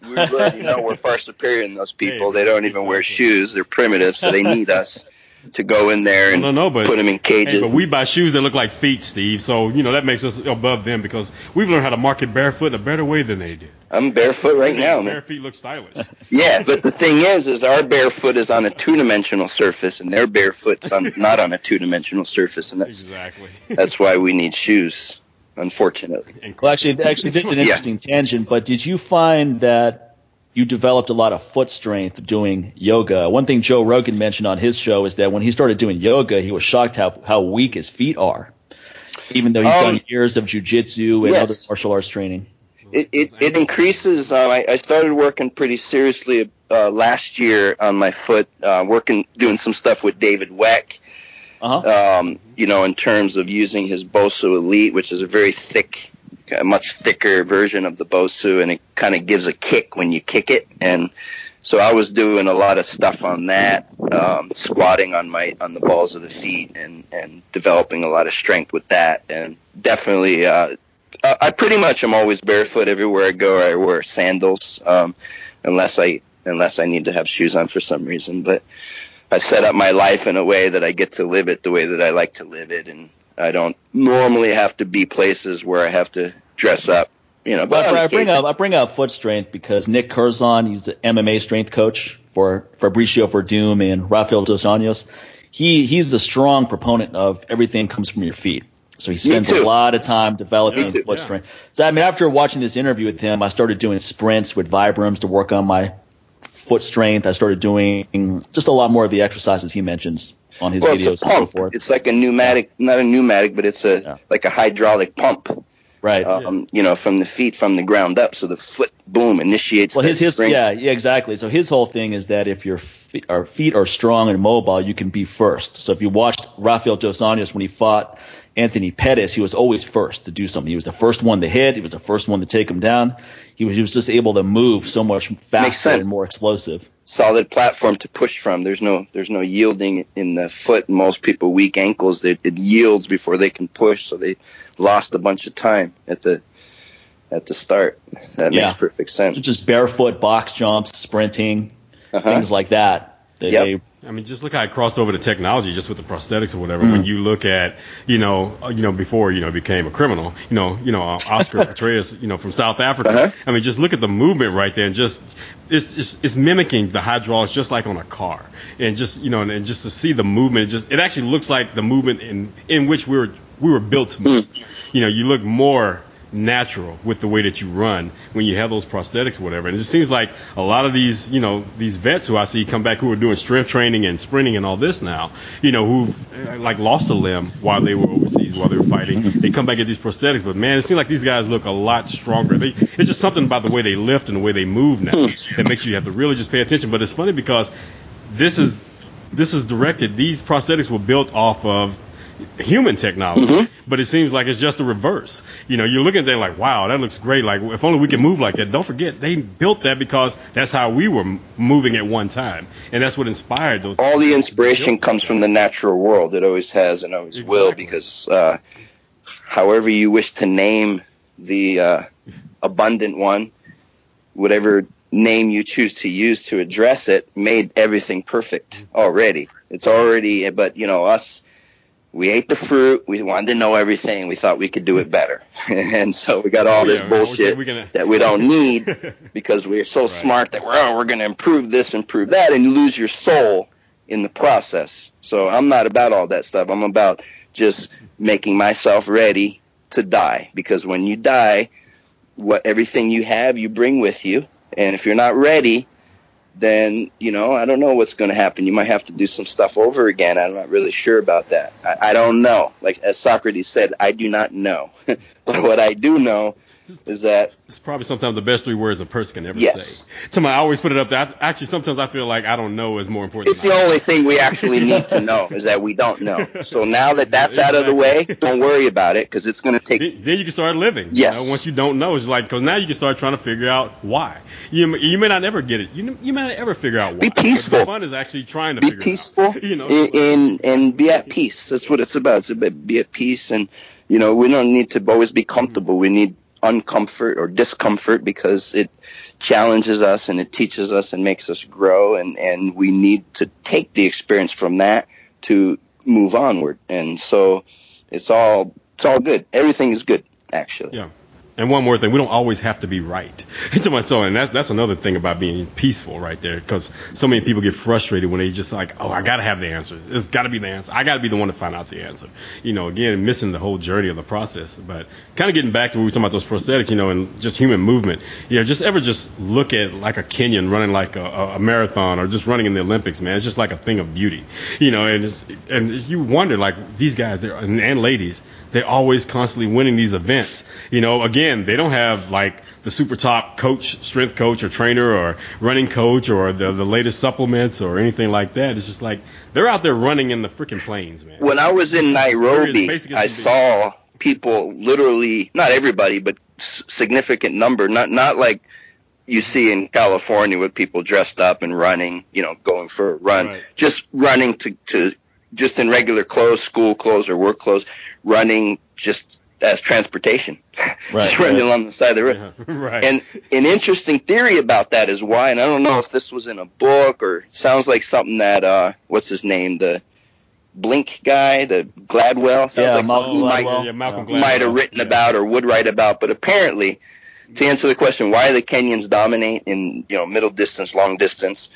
know we're far superior than those people. They don't even wear shoes. They're primitive, so they need us. to go in there and put them in cages. Hey, but we buy shoes that look like feet, Steve. So, you know, that makes us above them because we've learned how to market barefoot in a better way than they did. I'm barefoot right now, man. Bare feet look stylish. Yeah, but the thing is our barefoot is on a two-dimensional surface, and their barefoot's not on a two-dimensional surface. And that's exactly. That's why we need shoes, unfortunately. Well, actually, this is an interesting tangent, but did you find that you developed a lot of foot strength doing yoga? One thing Joe Rogan mentioned on his show is that when he started doing yoga, he was shocked how weak his feet are, even though he's done years of jiu-jitsu and other martial arts training. It increases. I started working pretty seriously last year on my foot, doing some stuff with David Weck, in terms of using his Bosu Elite, which is a much thicker version of the Bosu, and it kind of gives a kick when you kick it. And so I was doing a lot of stuff on that, squatting on the balls of the feet and developing a lot of strength with that. And definitely, I pretty much am always barefoot everywhere I go. I wear sandals, unless I need to have shoes on for some reason. But I set up my life in a way that I get to live it the way that I like to live it, and I don't normally have to be places where I have to dress up, you know. But I bring up foot strength because Nick Curzon, he's the MMA strength coach for Fabricio Verdum and Rafael Dos Anjos. He's a strong proponent of everything comes from your feet. So he spends a lot of time developing foot strength. So I mean, after watching this interview with him, I started doing sprints with Vibrams to work on my foot strength. I started doing just a lot more of the exercises he mentions on his videos and so forth. It's like a pneumatic, not a pneumatic, but it's like a hydraulic pump, right? From the feet, from the ground up, so the foot boom initiates. Well, exactly. So his whole thing is that if your feet are strong and mobile, you can be first. So if you watched Rafael Dos Anjos when he fought Anthony Pettis, he was always first to do something. He was the first one to hit. He was the first one to take him down. He was just able to move so much faster and more explosive. Solid platform to push from. There's no yielding in the foot. Most people weak ankles, it yields before they can push, so they lost a bunch of time at the start. That makes perfect sense. So just barefoot, box jumps, sprinting, things like that. I mean, just look how it crossed over to technology, just with the prosthetics or whatever. When you look at, before he became a criminal, Oscar Atreus, from South Africa. I mean, just look at the movement right there, and just it's mimicking the hydraulics, just like on a car, and just and just to see the movement, it actually looks like the movement in which we were built to move. You look more natural with the way that you run when you have those prosthetics or whatever. And it just seems like a lot of these these vets who I see come back who are doing strength training and sprinting and all this now, who like lost a limb while they were overseas, while they were fighting, they come back at these prosthetics. But man, it seems like these guys look a lot stronger. It's just something about the way they lift and the way they move now that makes you have to really just pay attention. But it's funny because this is directed, these prosthetics were built off of human technology, but it seems like it's just the reverse. You're looking at that like, wow, that looks great. Like, if only we can move like that. Don't forget, they built that because that's how we were moving at one time, and that's what inspired those. All the inspiration comes from the natural world. It always has and always will, because however you wish to name the abundant one, whatever name you choose to use to address it, made everything perfect already. It's already, but us. We ate the fruit. We wanted to know everything. We thought we could do it better. And so we got all this bullshit that we don't need because we're so smart that we're going to improve this, improve that, and you lose your soul in the process. So I'm not about all that stuff. I'm about just making myself ready to die, because when you die, everything you have, you bring with you. And if you're not ready, then, I don't know what's going to happen. You might have to do some stuff over again. I'm not really sure about that. I don't know. Like, as Socrates said, I do not know. But what I do know is that it's probably sometimes the best three words a person can ever say. I always put it up there. Actually, sometimes I feel like I don't know is more important. It's the only thing we actually need to know is that we don't know. So now that that's out of the way, don't worry about it, because it's going to take. Then you can start living. Yes. Once you don't know, it's like, because now you can start trying to figure out why. You may not ever get it. You may not ever figure out why. Be peaceful. The fun is actually trying to be figure peaceful. Out. And be at peace. That's what it's about. It's about be at peace, and we don't need to always be comfortable. We need uncomfort or discomfort, because it challenges us and it teaches us and makes us grow, and we need to take the experience from that to move onward. And so it's all good. Everything is good, actually. Yeah. And one more thing, we don't always have to be right. So, and that's another thing about being peaceful right there, because so many people get frustrated when they just like, oh, I got to have the answer. It's got to be the answer. I got to be the one to find out the answer. You know, again, missing the whole journey of the process. But kind of getting back to what we were talking about, those prosthetics, you know, and just human movement. You know, just look at like a Kenyan running like a marathon or just running in the Olympics, man. It's just like a thing of beauty, you know, and you wonder, like, these guys and ladies, they're always constantly winning these events, you know. Again, they don't have like the super top coach, strength coach or trainer or running coach or the latest supplements or anything like that. It's just like they're out there running in the freaking plains, man. When I was in Nairobi, I saw people literally, not everybody, but significant number, not like you see in California with people dressed up and running, you know, going for a run, right. Just running to just in regular clothes, school clothes or work clothes, running just as transportation, right, just running along the side of the road. Yeah, right. And an interesting theory about that is why, and I don't know if this was in a book or sounds like something that, what's his name, the Blink guy, the Gladwell, sounds like something Malcolm Gladwell might have written about or would write about. But apparently, to answer the question why the Kenyans dominate in, you know, middle distance, long distance,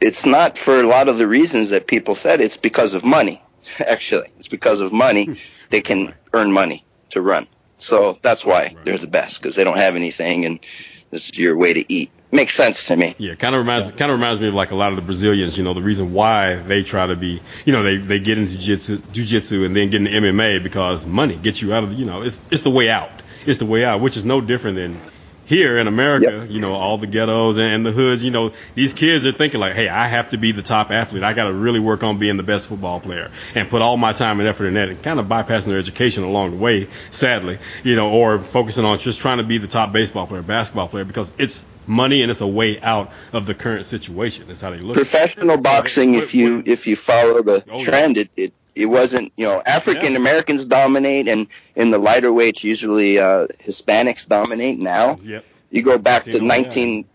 it's not for a lot of the reasons that people said. It's because of money, actually. It's because of money. They can earn money to run. So that's why they're the best, because they don't have anything, and it's your way to eat. Makes sense to me. Yeah, kind of reminds me of like a lot of the Brazilians, you know, the reason why they try to be, you know, they get into jiu-jitsu and then get into MMA because money gets you out of, you know, it's the way out. It's the way out, which is no different than here in America, yep. You know, all the ghettos and the hoods, you know, these kids are thinking like, hey, I have to be the top athlete. I got to really work on being the best football player and put all my time and effort in that, and kind of bypassing their education along the way, sadly, you know, or focusing on just trying to be the top baseball player, basketball player, because it's money and it's a way out of the current situation. That's how they look. Professional boxing, like, if you follow the trend, it wasn't, you know, African Americans dominate, and in the lighter weights, usually Hispanics dominate now. Yep. You go back to 1930s,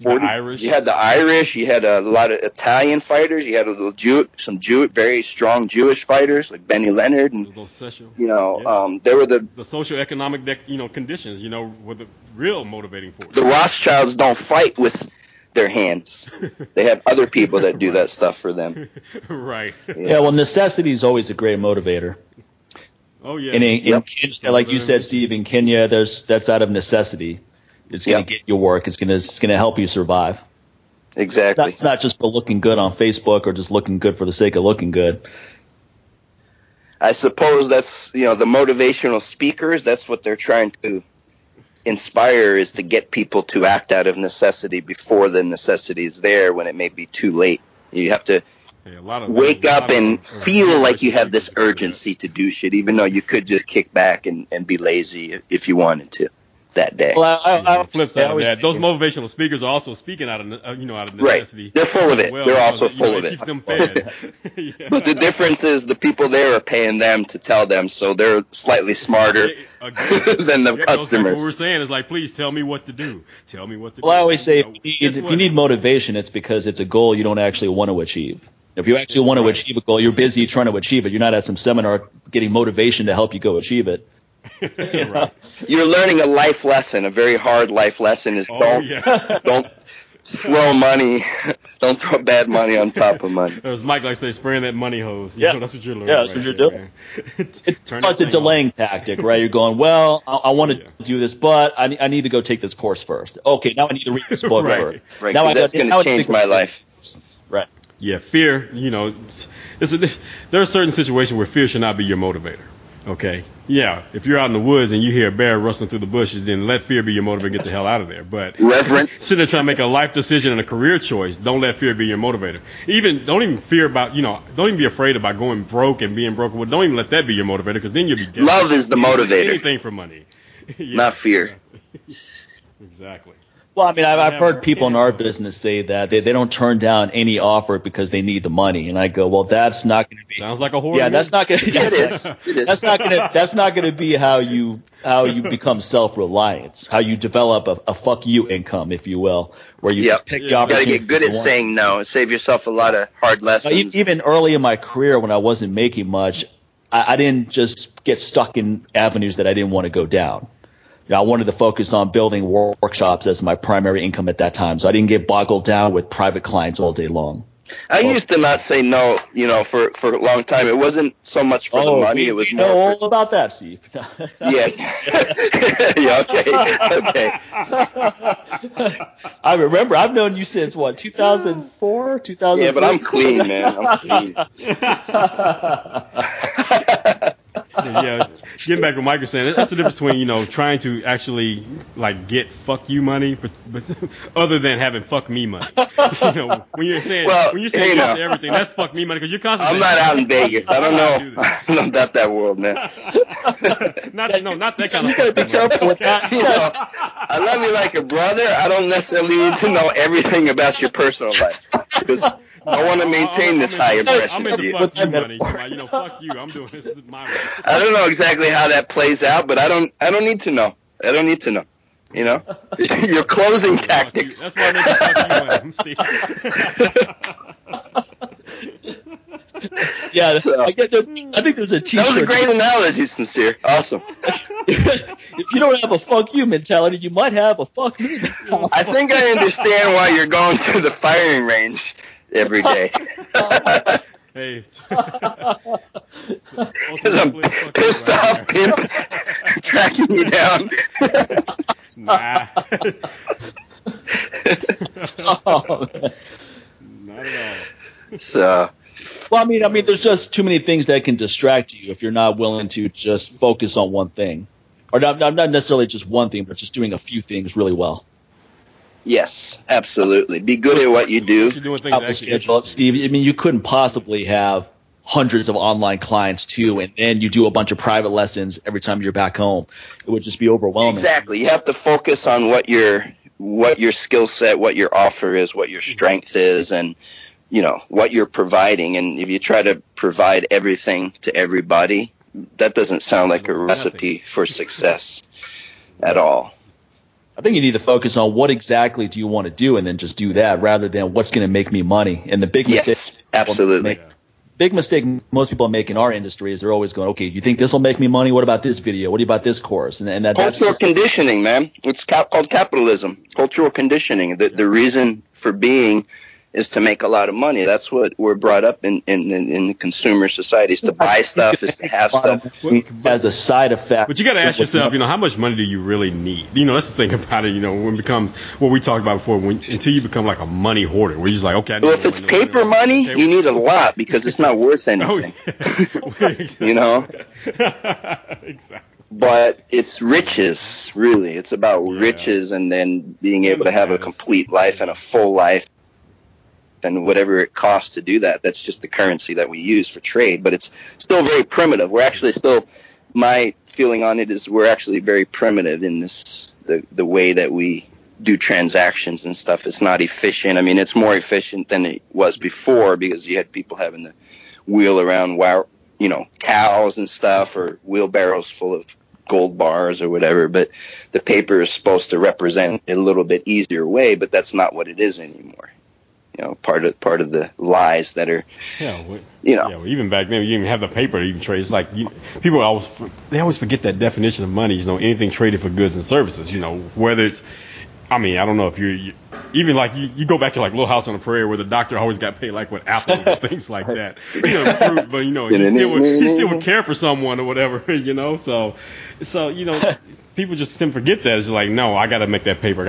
40s. You had the Irish. You had a lot of Italian fighters. You had a little some very strong Jewish fighters like Benny Leonard, and you know, they were the socioeconomic, you know, conditions. You know, were the real motivating force. The Rothschilds don't fight with their hands. They have other people that do that stuff for them. Right. Yeah. Well, necessity is always a great motivator. Oh yeah. And in Kenya, like you said, Steve, in Kenya, that's out of necessity. It's going to get you work. It's going to help you survive. Exactly. It's not just for looking good on Facebook or just looking good for the sake of looking good. I suppose that's, you know, the motivational speakers. That's what they're trying to inspire, is to get people to act out of necessity before the necessity is there, when it may be too late. You have to wake up and feel like you have this urgency to do shit, even though you could just kick back and be lazy if you wanted to that day. Well, I flip side of that. Those motivational speakers are also speaking out of out of necessity. Right. They're full of it. Well, they're also full of it. Keeps them fed. Yeah. But the difference is the people there are paying them to tell them, so they're slightly smarter than the customers. What we're saying is like, please tell me what to do. Tell me what to do. Well, I always say, if you need motivation, it's because it's a goal you don't actually want to achieve. If you actually want to achieve a goal, you're busy trying to achieve it. You're not at some seminar getting motivation to help you go achieve it. Right. You're learning a life lesson, a very hard life lesson, is don't throw money, don't throw bad money on top of money. As Mike likes to say, spraying that money hose. You know, that's what you're learning. Yeah, that's what you're doing. It's a delaying tactic, right? You're going, well, I want to do this, but I need to go take this course first. Okay, now I need to read this book first. Right, now that's going to change my life. Right. Yeah, fear, you know, there are certain situations where fear should not be your motivator. Okay. Yeah. If you're out in the woods and you hear a bear rustling through the bushes, then let fear be your motivator. Get the hell out of there. But sit there trying to make a life decision and a career choice. Don't let fear be your motivator. Don't even fear about, you know, don't even be afraid about going broke and being broke. Well, don't even let that be your motivator, because then you'll be dead. Love is the motivator. Anything for money. Not fear. Exactly. Well, I mean, I've heard people in our business say that they don't turn down any offer because they need the money, and I go, well, that's not going to be. Sounds like a whore. Yeah, that's not going. Yeah, it is. That's not going to be how you become self-reliant, how you develop a fuck you income, if you will, where you just pick the opportunity. You got to get good at saying no and save yourself a lot of hard lessons. Now, even early in my career, when I wasn't making much, I didn't just get stuck in avenues that I didn't want to go down. You know, I wanted to focus on building workshops as my primary income at that time, so I didn't get boggled down with private clients all day long. I used to not say no, you know, for a long time. It wasn't so much for the money. It was more. You know all about that, Steve. Okay. I remember. I've known you since, what, 2004, 2003? Yeah, but I'm clean, man. I'm clean. Yeah, getting back to what Mike was saying, that's the difference between, you know, trying to actually like get fuck you money, but other than having fuck me money. You know, when you're saying yes to everything, that's fuck me money because you're constantly. I'm not out in Vegas. I don't know about that world, man. Not that kind of. You gotta be careful with that. You know, I love you like a brother. I don't necessarily need to know everything about your personal life because. I want to maintain this high impression. I'm into fuck you money. You know, fuck you. I'm doing this my way. I don't know exactly how that plays out, but I don't need to know. I don't need to know. You know, your closing tactics. That's why I need to fuck you money, Steve. Yeah, so, I think there's a T-shirt. That was a great analogy, Sincere. Awesome. If you don't have a fuck you mentality, you might have a fuck me mentality. I think I understand why you're going to the firing range. Every day. Hey. Because I'm pissed off, pimp, tracking you down. Nah. Oh, man. Not at all. So. Well, I mean, there's just too many things that can distract you if you're not willing to just focus on one thing, or not necessarily just one thing, but just doing a few things really well. Yes, absolutely. Be good at what you do. Steve, I mean, you couldn't possibly have hundreds of online clients too, and then you do a bunch of private lessons every time you're back home. It would just be overwhelming. Exactly. You have to focus on what your skill set, what your offer is, what your strength is, and you know what you're providing. And if you try to provide everything to everybody, that doesn't sound like a recipe for success at all. I think you need to focus on what exactly do you want to do and then just do that rather than what's going to make me money. And the big mistake most people make in our industry is they're always going, okay, you think this will make me money? What about this video? What about this course? And that's conditioning, man. It's called capitalism, cultural conditioning. The reason for being is to make a lot of money. That's what we're brought up in consumer society, is to buy stuff, is to have stuff. As a side effect. But you got to ask yourself, you know, how much money do you really need? You know, that's the thing about it, you know, when it becomes what we talked about before, until you become like a money hoarder, where you're just like, okay. Well, if it's paper money, you need a lot because it's not worth anything. Oh, yeah. You know? Exactly. But it's riches, really. It's about riches and then being able to have a complete life and a full life. And whatever it costs to do that, that's just the currency that we use for trade. But it's still very primitive. We're actually still, my feeling on it is we're actually very primitive in this, the way that we do transactions and stuff. It's not efficient. I mean, it's more efficient than it was before because you had people having to wheel around, you know, cows and stuff or wheelbarrows full of gold bars or whatever. But the paper is supposed to represent a little bit easier way, but that's not what it is anymore. You know, part of the lies that are, well, even back then, you didn't even have the paper to even trade. It's like people always forget that definition of money. You know, anything traded for goods and services. You know, whether it's, I mean, I don't know if you even like you go back to like Little House on the Prairie where the doctor always got paid like with apples and things like that. You know, fruit, but you know, he still would care for someone or whatever. You know, so you know. People just tend to forget that. It's like, no, I got to make that paper.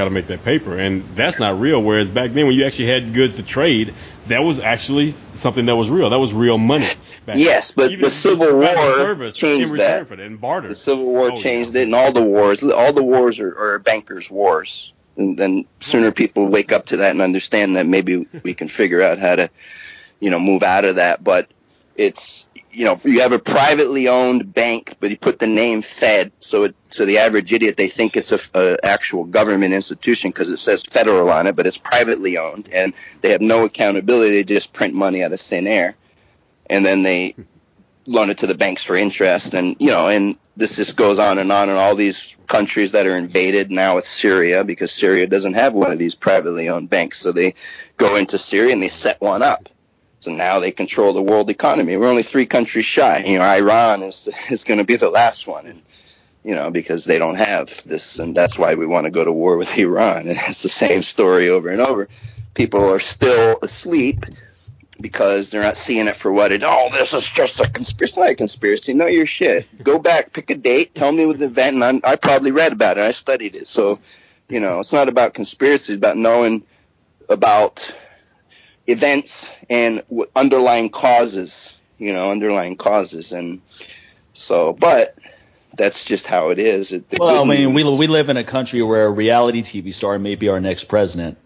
And that's not real. Whereas back then when you actually had goods to trade, that was actually something that was real. That was real money. But the Civil War changed that. The Civil War changed it, and all the wars are bankers' wars. And then sooner people wake up to that and understand that maybe we can figure out how to, you know, move out of that. But It's, you know, you have a privately owned bank, but you put the name Fed. So the average idiot, they think it's a actual government institution because it says federal on it, but it's privately owned and they have no accountability. They just print money out of thin air and then they loan it to the banks for interest. And, you know, and this just goes on and all these countries that are invaded. Now it's Syria because Syria doesn't have one of these privately owned banks. So they go into Syria and they set one up. So now they control the world economy. We're only 3 countries shy. You know, Iran is going to be the last one, and you know, because they don't have this, and that's why we want to go to war with Iran. And it's the same story over and over. People are still asleep because they're not seeing it for what it. Oh, this is just a conspiracy. It's not a conspiracy. Know your shit. Go back, pick a date, tell me what the event, and I probably read about it. I studied it. So, you know, it's not about conspiracy. It's about knowing about events and underlying causes, you know, underlying causes. And so, but that's just how it is. Well, I mean, we live in a country where a reality TV star may be our next president.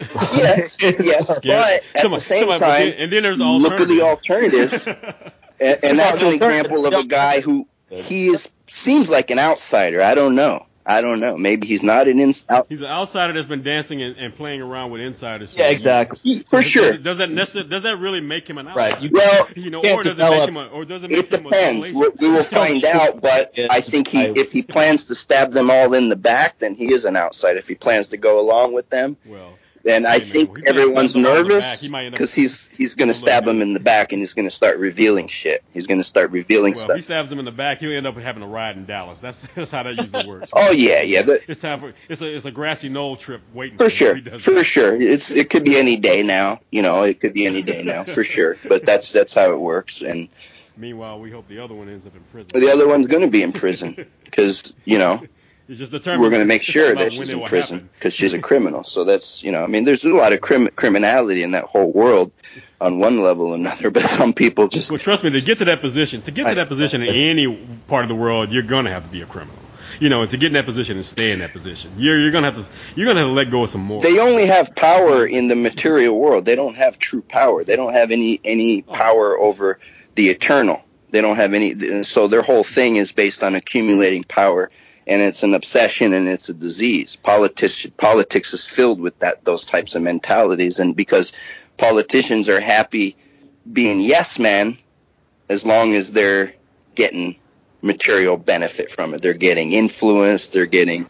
Yes, yes. But at the same time, and then there's the look at the alternatives. and that's an example of a guy who seems like an outsider. I don't know. Maybe he's not an insider. He's an outsider that's been dancing and playing around with insiders. Yeah, exactly. Sure. Does that really make him an outsider? Right. Or does it make him a relation? We will find out, but I think if he plans to stab them all in the back, then he is an outsider. If he plans to go along with them, I think everyone's nervous because he's going to stab him in the back and he's going to start revealing shit. He's going to start revealing stuff. If he stabs him in the back, he'll end up having a ride in Dallas. That's how they use the words. Oh yeah. But it's time for it's a grassy knoll trip waiting for sure. For sure, it could be any day now. You know, it could be any day now for sure. But that's how it works. And meanwhile, we hope the other one ends up in prison. The other one's going to be in prison because you know. Just we're going to make sure that she's in prison because she's a criminal. So that's, you know, I mean, there's a lot of criminality in that whole world on one level or another. But some people just. Well, trust me, to get to that position in any part of the world, you're going to have to be a criminal. You know, and to get in that position and stay in that position, you're gonna have to let go of some more. They only have power in the material world. They don't have true power. They don't have any power over the eternal. They don't have any. So their whole thing is based on accumulating power. And it's an obsession, and it's a disease. Politics is filled with those types of mentalities, and because politicians are happy being yes men, as long as they're getting material benefit from it, they're getting influence, they're getting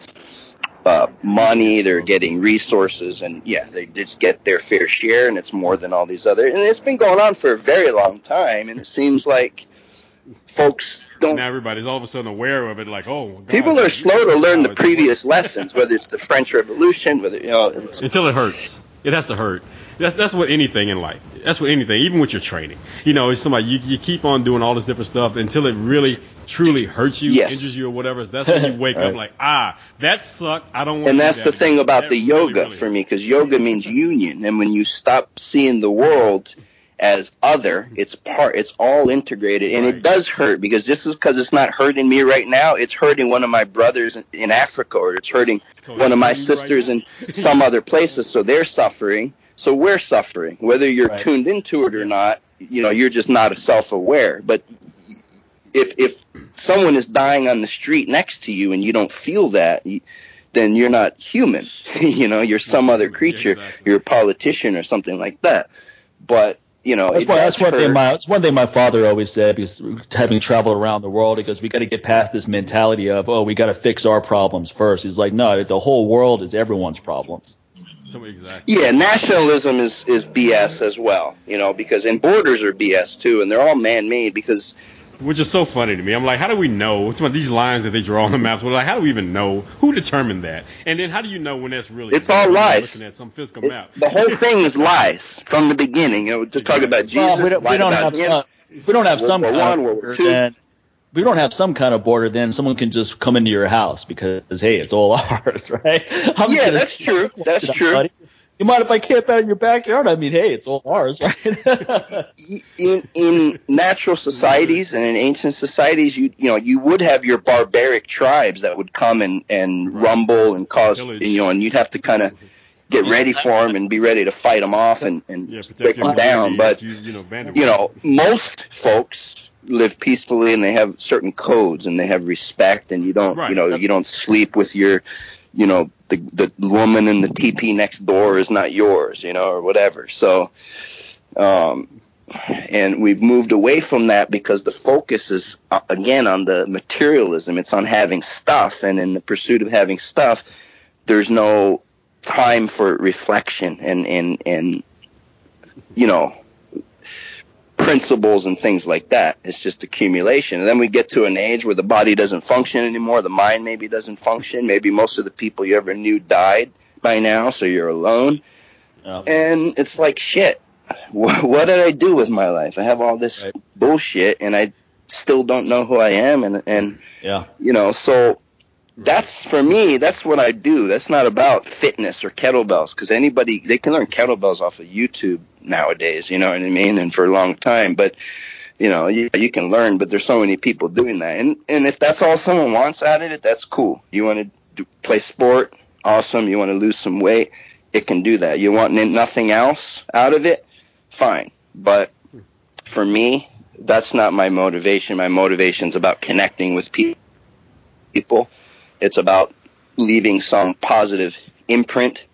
money, they're getting resources, and yeah, they just get their fair share, and it's more than all these other. And it's been going on for a very long time, and it seems like folks. Now everybody's all of a sudden aware of it, like, oh, God, people are slow to learn the previous lessons, whether it's the French Revolution, whether until it hurts. It has to hurt. That's what anything in life. That's what anything, even with your training. You know, it's somebody you keep on doing all this different stuff until it really truly hurts you, injures you, or whatever. That's when you wake up like, that sucked. I don't want. And that's the thing about the yoga for me, because yoga means union, and when you stop seeing the world as other, it's all integrated, and it does hurt because just because it's not hurting me right now, it's hurting one of my brothers in Africa, or it's hurting one of my sisters in some other places. So they're suffering, so we're suffering. Whether you're tuned into it or not, you know, you're just not self-aware. But if someone is dying on the street next to you and you don't feel that, then you're not human. You know, you're some other creature. You're a politician or something like that. But you know, that's one thing my father always said, because having traveled around the world, he goes, we got to get past this mentality of, we got to fix our problems first. He's like, no, the whole world is everyone's problems. Exactly. Yeah, nationalism is BS as well, you know, because and borders are BS too, and they're all man-made because. Which is so funny to me. I'm like, how do we know? It's about these lines that they draw on the maps. We're like, how do we even know? Who determined that? And then how do you know when that's really? It's all lies. Looking at some physical map. The whole thing is lies from the beginning. You know, to talk about Jesus. Well, we don't have some kind of border, then someone can just come into your house because, hey, it's all ours, right? That's true. That's true. Buddy. You mind if I camp out in your backyard? I mean, hey, it's all ours, right? in natural societies and in ancient societies, you would have your barbaric tribes that would come and rumble and cause, and you'd have to kind of get ready for them and be ready to fight them off and break them down. But, you know, most folks live peacefully and they have certain codes and they have respect, and you don't, right. you know, you don't sleep with your, you know, the woman in the teepee next door is not yours, you know, or whatever. So, and we've moved away from that because the focus is, again, on the materialism. It's on having stuff, and in the pursuit of having stuff, there's no time for reflection and you know, principles and things like that. It's just accumulation. And then we get to an age where the body doesn't function anymore. The mind maybe doesn't function. Maybe most of the people you ever knew died by now, so you're alone. And it's like, shit, what did I do with my life? I have all this right. bullshit, and I still don't know who I am. And you know, so that's, for me, that's what I do. That's not about fitness or kettlebells, because anybody, they can learn kettlebells off of YouTube nowadays, you know what I mean? And for a long time, but you know, you can learn, but there's so many people doing that. And if that's all someone wants out of it, that's cool. You want to play sport? Awesome. You want to lose some weight? It can do that. You want nothing else out of it? Fine. But for me, that's not my motivation. My motivation's about connecting with people. It's about leaving some positive imprint.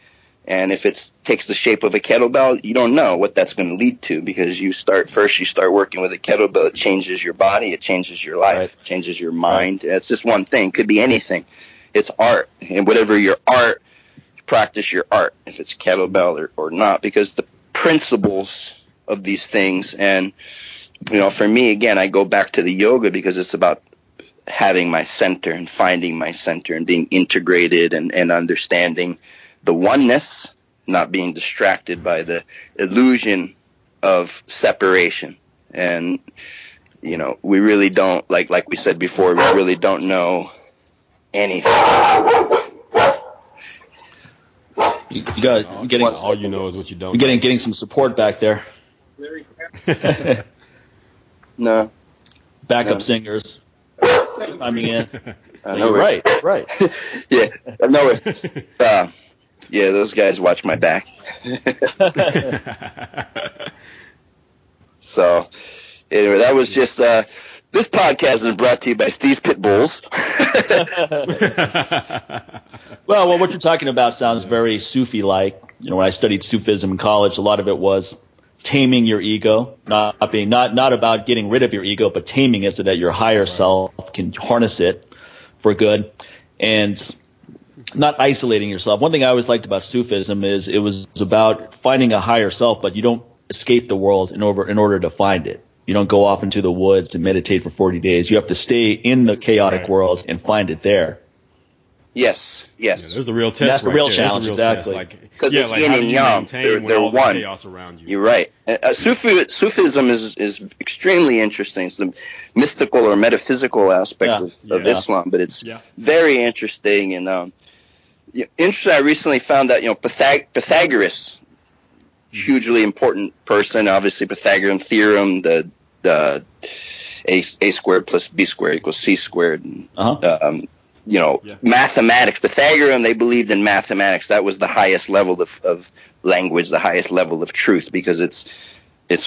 And if it takes the shape of a kettlebell, you don't know what that's going to lead to, because you start working with a kettlebell. It changes your body. It changes your life. Right. It changes your mind. Right. It's just one thing. It could be anything. It's art. And whatever your art, practice your art, if it's kettlebell or not, because the principles of these things. And, you know, for me, again, I go back to the yoga because it's about having my center and finding my center and being integrated and understanding the oneness, not being distracted by the illusion of separation. And, you know, we really don't, like we said before, we really don't know anything. You got getting all you know is what you don't. You're getting some support back there. No. Backup singers. I mean, you're right. Yeah, no. Yeah, those guys watch my back. So, anyway, that was just this podcast is brought to you by Steve Pitbulls. Well, what you're talking about sounds very Sufi-like. You know, when I studied Sufism in college, a lot of it was taming your ego, not about getting rid of your ego, but taming it so that your higher self can harness it for good, and not isolating yourself. One thing I always liked about Sufism is it was about finding a higher self, but you don't escape the world in order to find it. You don't go off into the woods and meditate for 40 days. You have to stay in the chaotic world and find it there. Yes. Yeah, there's the real test. And that's the real challenge, exactly. Because it's yin and yang. They're one. Chaos around you. You're right. Sufism is extremely interesting. It's the mystical or metaphysical aspect of Islam, but it's very interesting. And I recently found out, you know, Pythagoras, hugely important person. Obviously, Pythagorean theorem, the a squared plus b squared equals c squared. You know, mathematics, Pythagorean, they believed in mathematics. That was the highest level of language, the highest level of truth, because it's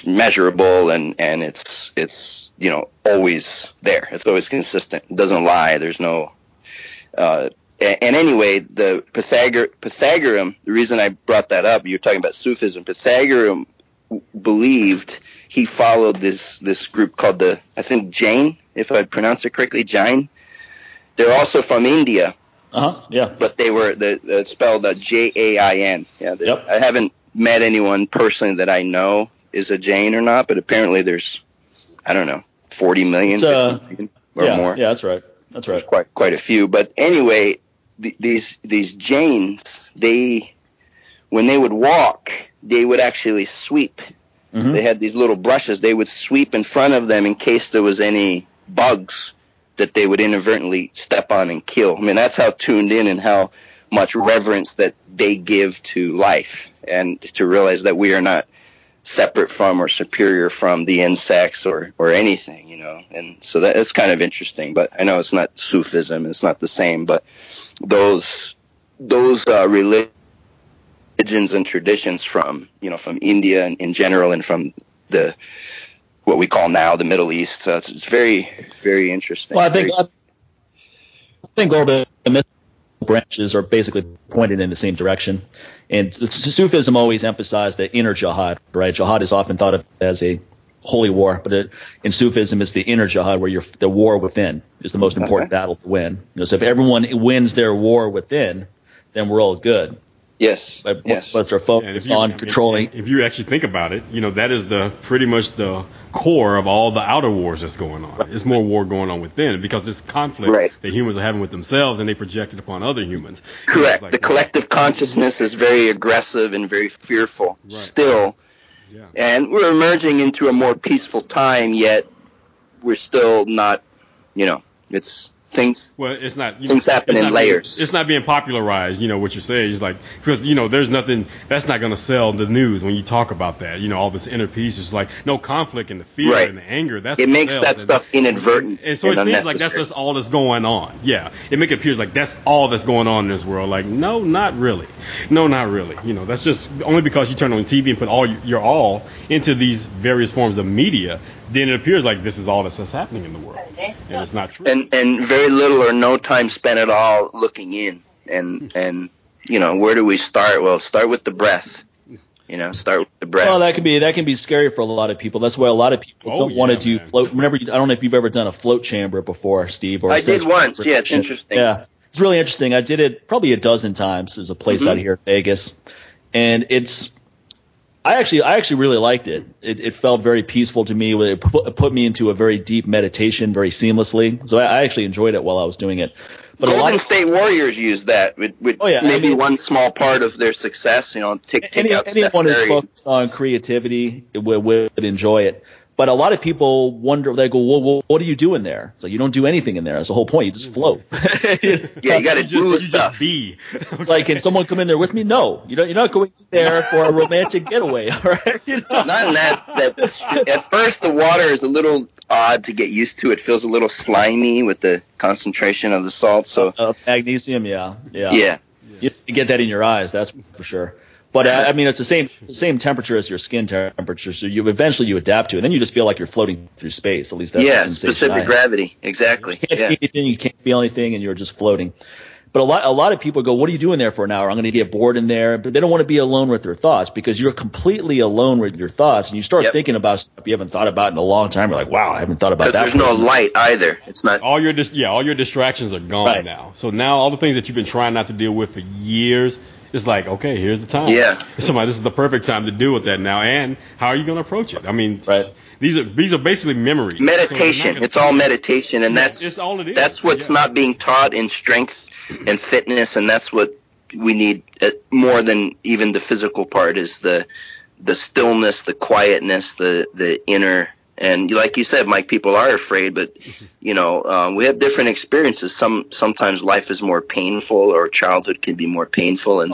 measurable and it's, you know, always there. It's always consistent. It doesn't lie. There's no, and anyway, the Pythagorean, the reason I brought that up, you're talking about Sufism, Pythagorean believed he followed this group called I think Jain, if I pronounce it correctly, Jain. They're also from India, but they were spelled Jain. Yeah, I haven't met anyone personally that I know is a Jain or not, but apparently there's, I don't know, 40 million or more. Yeah, that's right. There's quite a few. But anyway, these Jains, they, when they would walk, they would actually sweep. Mm-hmm. They had these little brushes. They would sweep in front of them in case there was any bugs that they would inadvertently step on and kill. I mean, that's how tuned in and how much reverence that they give to life, and to realize that we are not separate from or superior from the insects or anything, you know. And so that's kind of interesting, but I know it's not Sufism, it's not the same, but those religions legends and traditions from, you know, from India in general and from the what we call now the Middle East. So it's very, very interesting. Well, I think all the branches are basically pointed in the same direction. And Sufism always emphasized the inner jihad, right? Jihad is often thought of as a holy war, but in Sufism it's the inner jihad where the war within is the most important battle to win. You know, so if everyone wins their war within, then we're all good. Yes. But what's our focus on controlling? If you actually think about it, you know, that is the pretty much the core of all the outer wars that's going on. Right. It's more war going on within because it's conflict that humans are having with themselves and they project it upon other humans. Correct. Like, the collective consciousness is very aggressive and very fearful still. Yeah. And we're emerging into a more peaceful time, yet we're still not, you know, it's things. Well, it's not. Things happen in layers. It's not being popularized. You know what you're saying is like because you know there's nothing that's not going to sell the news when you talk about that. You know all this inner peace is like no conflict and the fear and the anger. That's it makes that stuff inadvertent. And so it seems like that's all that's going on. Yeah, it makes it appears like that's all that's going on in this world. Like no, not really. No, not really. You know that's just only because you turn on TV and put all your all into these various forms of media. Then it appears like this is all that's happening in the world, and it's not true. And very little or no time spent at all looking in. And you know, where do we start? Well, start with the breath. You know, start with the breath. Well, that can be scary for a lot of people. That's why a lot of people don't want to do float. I don't know if you've ever done a float chamber before, Steve. Or I did once. Yeah, it's interesting. Yeah, it's really interesting. I did it probably a dozen times. There's a place out here in Vegas, and it's. I actually really liked it. It felt very peaceful to me. It put me into a very deep meditation very seamlessly. So I actually enjoyed it while I was doing it. But Golden State Warriors use that maybe one small part of their success. You know, take out anyone who's focused on creativity would enjoy it. But a lot of people wonder, they go, well, what are you doing there? It's like, you don't do anything in there. That's the whole point. You just float. Yeah, you got to do stuff. Just be. It's like, can someone come in there with me? No. You're not going there for a romantic getaway. All right? You know? Not in that. At first, the water is a little odd to get used to. It feels a little slimy with the concentration of the salt. So magnesium, yeah. You get that in your eyes, that's for sure. But I mean, it's the same temperature as your skin temperature, so eventually you adapt to it. And then you just feel like you're floating through space. At least that's the sensation specific gravity, exactly. You can't see anything, you can't feel anything, and you're just floating. But a lot of people go, "What are you doing there for an hour? I'm going to get bored in there." But they don't want to be alone with their thoughts because you're completely alone with your thoughts, and you start thinking about stuff you haven't thought about in a long time. You're like, "Wow, I haven't thought about that." There's no light either. It's not all your distractions are gone now. So now all the things that you've been trying not to deal with for years. It's like, okay, here's the time. Yeah. Somebody, this is the perfect time to deal with that now. And how are you going to approach it? I mean, these are basically memories. Meditation. So it's all meditation, and that's all it is. That's what's not being taught in strength and fitness, and that's what we need more than even the physical part is the stillness, the quietness, the inner. And like you said, Mike, people are afraid, but you know we have different experiences. Sometimes life is more painful, or childhood can be more painful, and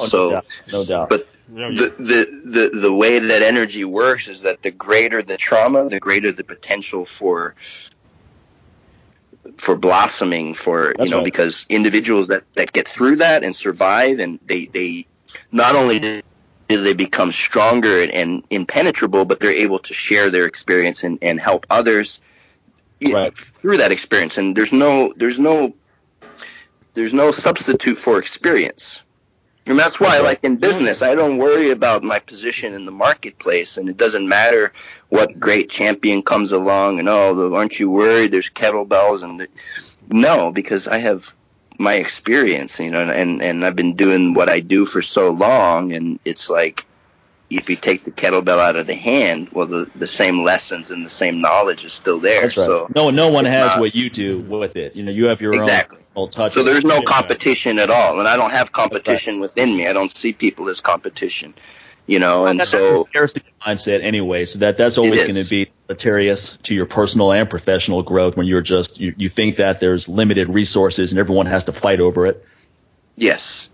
no doubt. But the way that energy works is that the greater the trauma, the greater the potential for blossoming. Because individuals that get through that and survive, and they not only they become stronger and impenetrable, but they're able to share their experience and help others through that experience. And there's no substitute for experience. And that's why, like in business, I don't worry about my position in the marketplace, and it doesn't matter what great champion comes along and, aren't you worried? There's kettlebells no, because I have my experience, you know, and I've been doing what I do for so long, and it's like if you take the kettlebell out of the hand, well, the same lessons and the same knowledge is still there. That's right. So no one has what you do with it. You know, you have your own touch. So there's no competition at all, and I don't have competition within me. I don't see people as competition, you know, that's a scarcity mindset anyway. So that's always going to be deleterious to your personal and professional growth when you're just you think that there's limited resources and everyone has to fight over it. Yes.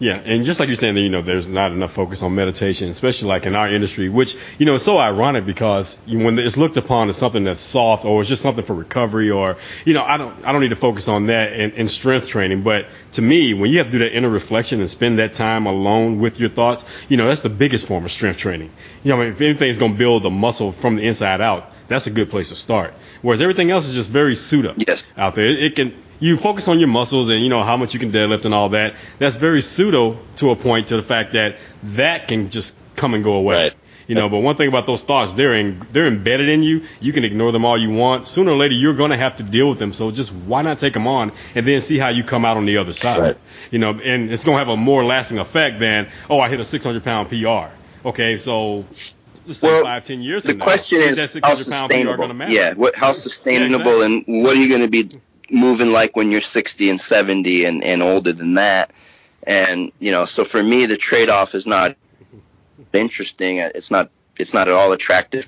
Yeah, and just like you're saying, you know, there's not enough focus on meditation, especially like in our industry, which, you know, is so ironic because when it's looked upon as something that's soft or it's just something for recovery or, you know, I don't need to focus on that and strength training. But to me, when you have to do that inner reflection and spend that time alone with your thoughts, you know, that's the biggest form of strength training. You know, I mean, if anything's going to build a muscle from the inside out, that's a good place to start. Whereas everything else is just very pseudo out there. It can... You focus on your muscles and, you know, how much you can deadlift and all that. That's very pseudo to a point to the fact that that can just come and go away. Right. You know, but one thing about those thoughts, they're embedded in you. You can ignore them all you want. Sooner or later, you're going to have to deal with them. So just why not take them on and then see how you come out on the other side? Right. You know, and it's going to have a more lasting effect than, oh, I hit a 600-pound PR. Okay, so... Well, 5-10 years the question is how sustainable. Yeah, how sustainable, exactly. And what are you going to be moving like when you're 60 and 70 and older than that? And you know, so for me, the trade-off is not interesting. It's not at all attractive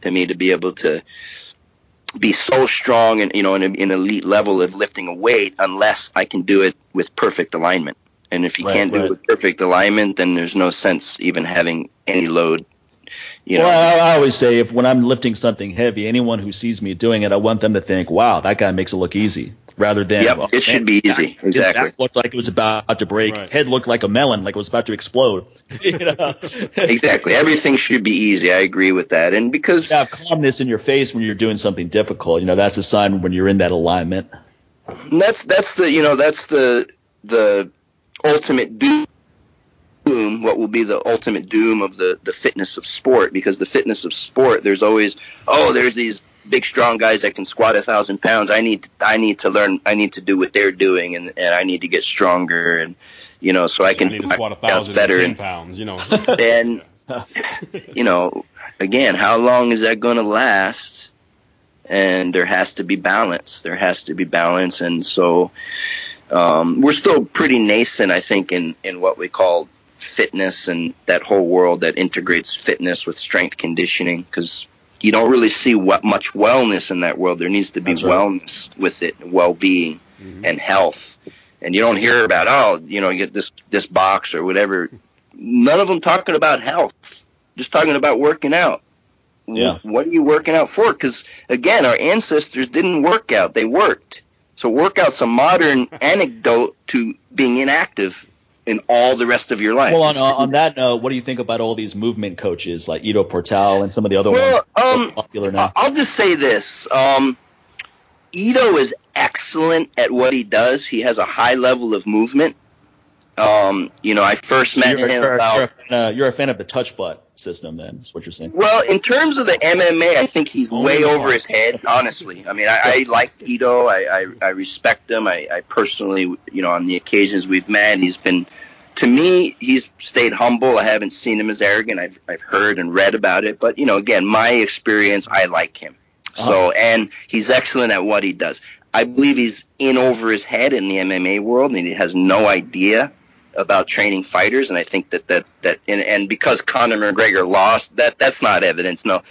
to me to be able to be so strong and you know in an elite level of lifting a weight unless I can do it with perfect alignment. And if you can't do it with perfect alignment, then there's no sense even having any load. You know. Well, I always say when I'm lifting something heavy, anyone who sees me doing it, I want them to think, wow, that guy makes it look easy rather than it should be easy. Exactly. That looked like it was about to break. Right. His head looked like a melon, like it was about to explode. You know? Exactly. Everything should be easy. I agree with that. And because you have calmness in your face when you're doing something difficult, you know, that's a sign when you're in that alignment. And that's the ultimate duty. What will be the ultimate doom of the fitness of sport? Because the fitness of sport, there's always there's these big strong guys that can squat 1,000 pounds. I need to do what they're doing, and I need to get stronger, and you know, so I can do my workouts better. 10 pounds, you know. And you know, again, how long is that going to last? And there has to be balance. There has to be balance, and so we're still pretty nascent, I think, in what we call fitness and that whole world that integrates fitness with strength conditioning, because you don't really see much wellness in that world. There needs to be wellness with it, well-being and health. And you don't hear about, you get this box or whatever. None of them talking about health, just talking about working out. Yeah. What are you working out for? Because, again, our ancestors didn't work out. They worked. So workout's a modern anecdote to being inactive in all the rest of your life. Well, on that note, what do you think about all these movement coaches like Ido Portal and some of the other ones that are popular now? I'll just say this. Ido is excellent at what he does. He has a high level of movement. I first met him about... You're a fan of the touch butt system, then, is what you're saying. Well, in terms of the MMA, I think he's way over his head, honestly. I mean, I like Ido. I respect him. I personally, on the occasions we've met, he's been... To me, he's stayed humble. I haven't seen him as arrogant. I've heard and read about it. But, again, my experience, I like him. So, and he's excellent at what he does. I believe he's in over his head in the MMA world, and he has no idea about training fighters, and I think that because Conor McGregor lost, that's not evidence. No,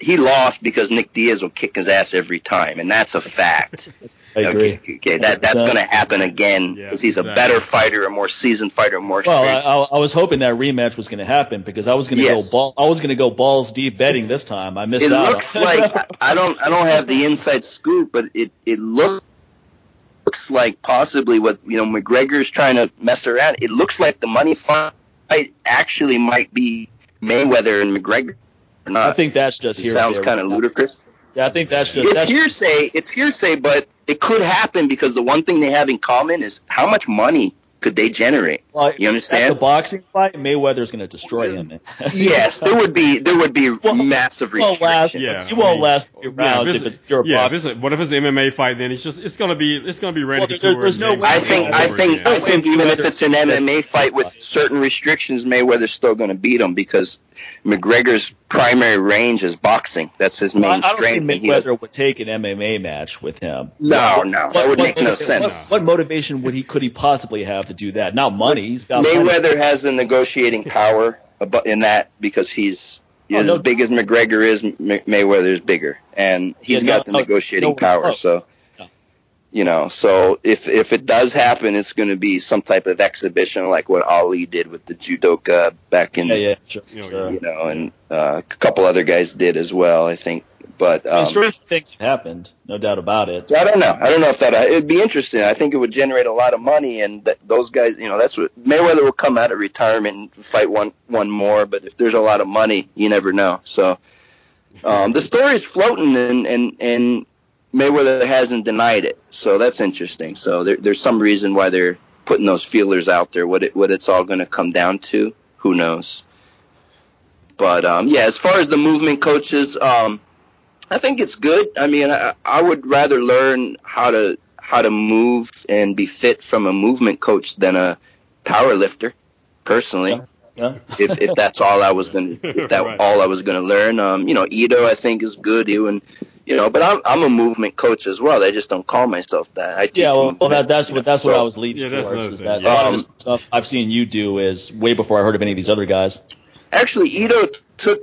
he lost because Nick Diaz will kick his ass every time, and that's a fact. I agree. Okay, that's going to happen again because he's a better fighter, a more seasoned fighter, more. Well, I was hoping that rematch was going to happen because I was going to go balls deep betting this time. I missed out. It looks like I don't have the inside scoop, but it looks. Looks like possibly what McGregor's trying to mess around. It looks like the money fight actually might be Mayweather and McGregor. Or not. I think that's just hearsay. Sounds kind of ludicrous. Yeah, I think that's just hearsay. It's hearsay, but it could happen because the one thing they have in common is how much money could they generate. You understand? That's a boxing fight. Mayweather's going to destroy him. Yes, there would be massive restrictions. You won't last rounds if it's pure boxing. What if it's an MMA fight? Then it's going to be random. I think even if it's an MMA fight with certain restrictions, Mayweather's still going to beat him because McGregor's primary range is boxing. That's his main strength. I don't think Mayweather would take an MMA match with him. No, that would make no sense. What motivation could he possibly have to do that? Not money. He's got Mayweather money. Has the negotiating power in that because he's as big as McGregor is. Mayweather is bigger, and he's got the negotiating power. So You know, so if it does happen, it's going to be some type of exhibition like what Ali did with the judoka back in, you know, and a couple other guys did as well, I think. But strange things have happened, no doubt about it. I don't know if that it'd be interesting. I think it would generate a lot of money, and those guys, you know, that's what Mayweather will come out of retirement and fight one more. But if there's a lot of money, you never know. So the story's floating, and Mayweather hasn't denied it, so that's interesting. So there's some reason why they're putting those feelers out there. What it's all going to come down to, who knows? But yeah, as far as the movement coaches. I think it's good. I mean, I would rather learn how to move and be fit from a movement coach than a power lifter, personally. Yeah. If that's all I was going to learn, you know, Edo I think is good. But I'm a movement coach as well. I just don't call myself that. I teach that's what I was leading towards. Is that a lot of the stuff I've seen you do is way before I heard of any of these other guys. Actually, Edo took.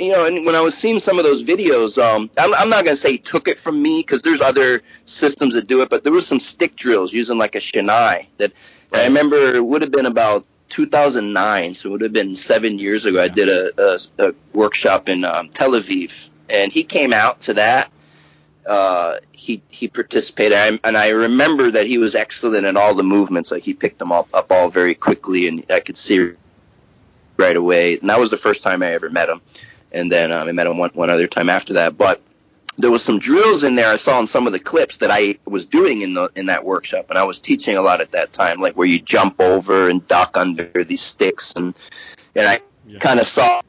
You know, and when I was seeing some of those videos, I'm not going to say he took it from me because there's other systems that do it, but there was some stick drills using like a Shanghai that I remember it would have been about 2009, so it would have been 7 years ago. Yeah. I did a workshop in Tel Aviv, and he came out to that. He participated, and I remember that he was excellent at all the movements. Like he picked them up all very quickly, and I could see right away. And that was the first time I ever met him. And then I met him one other time after that. But there was some drills in there I saw in some of the clips that I was doing in that workshop. And I was teaching a lot at that time, like where you jump over and duck under these sticks. And I kind of saw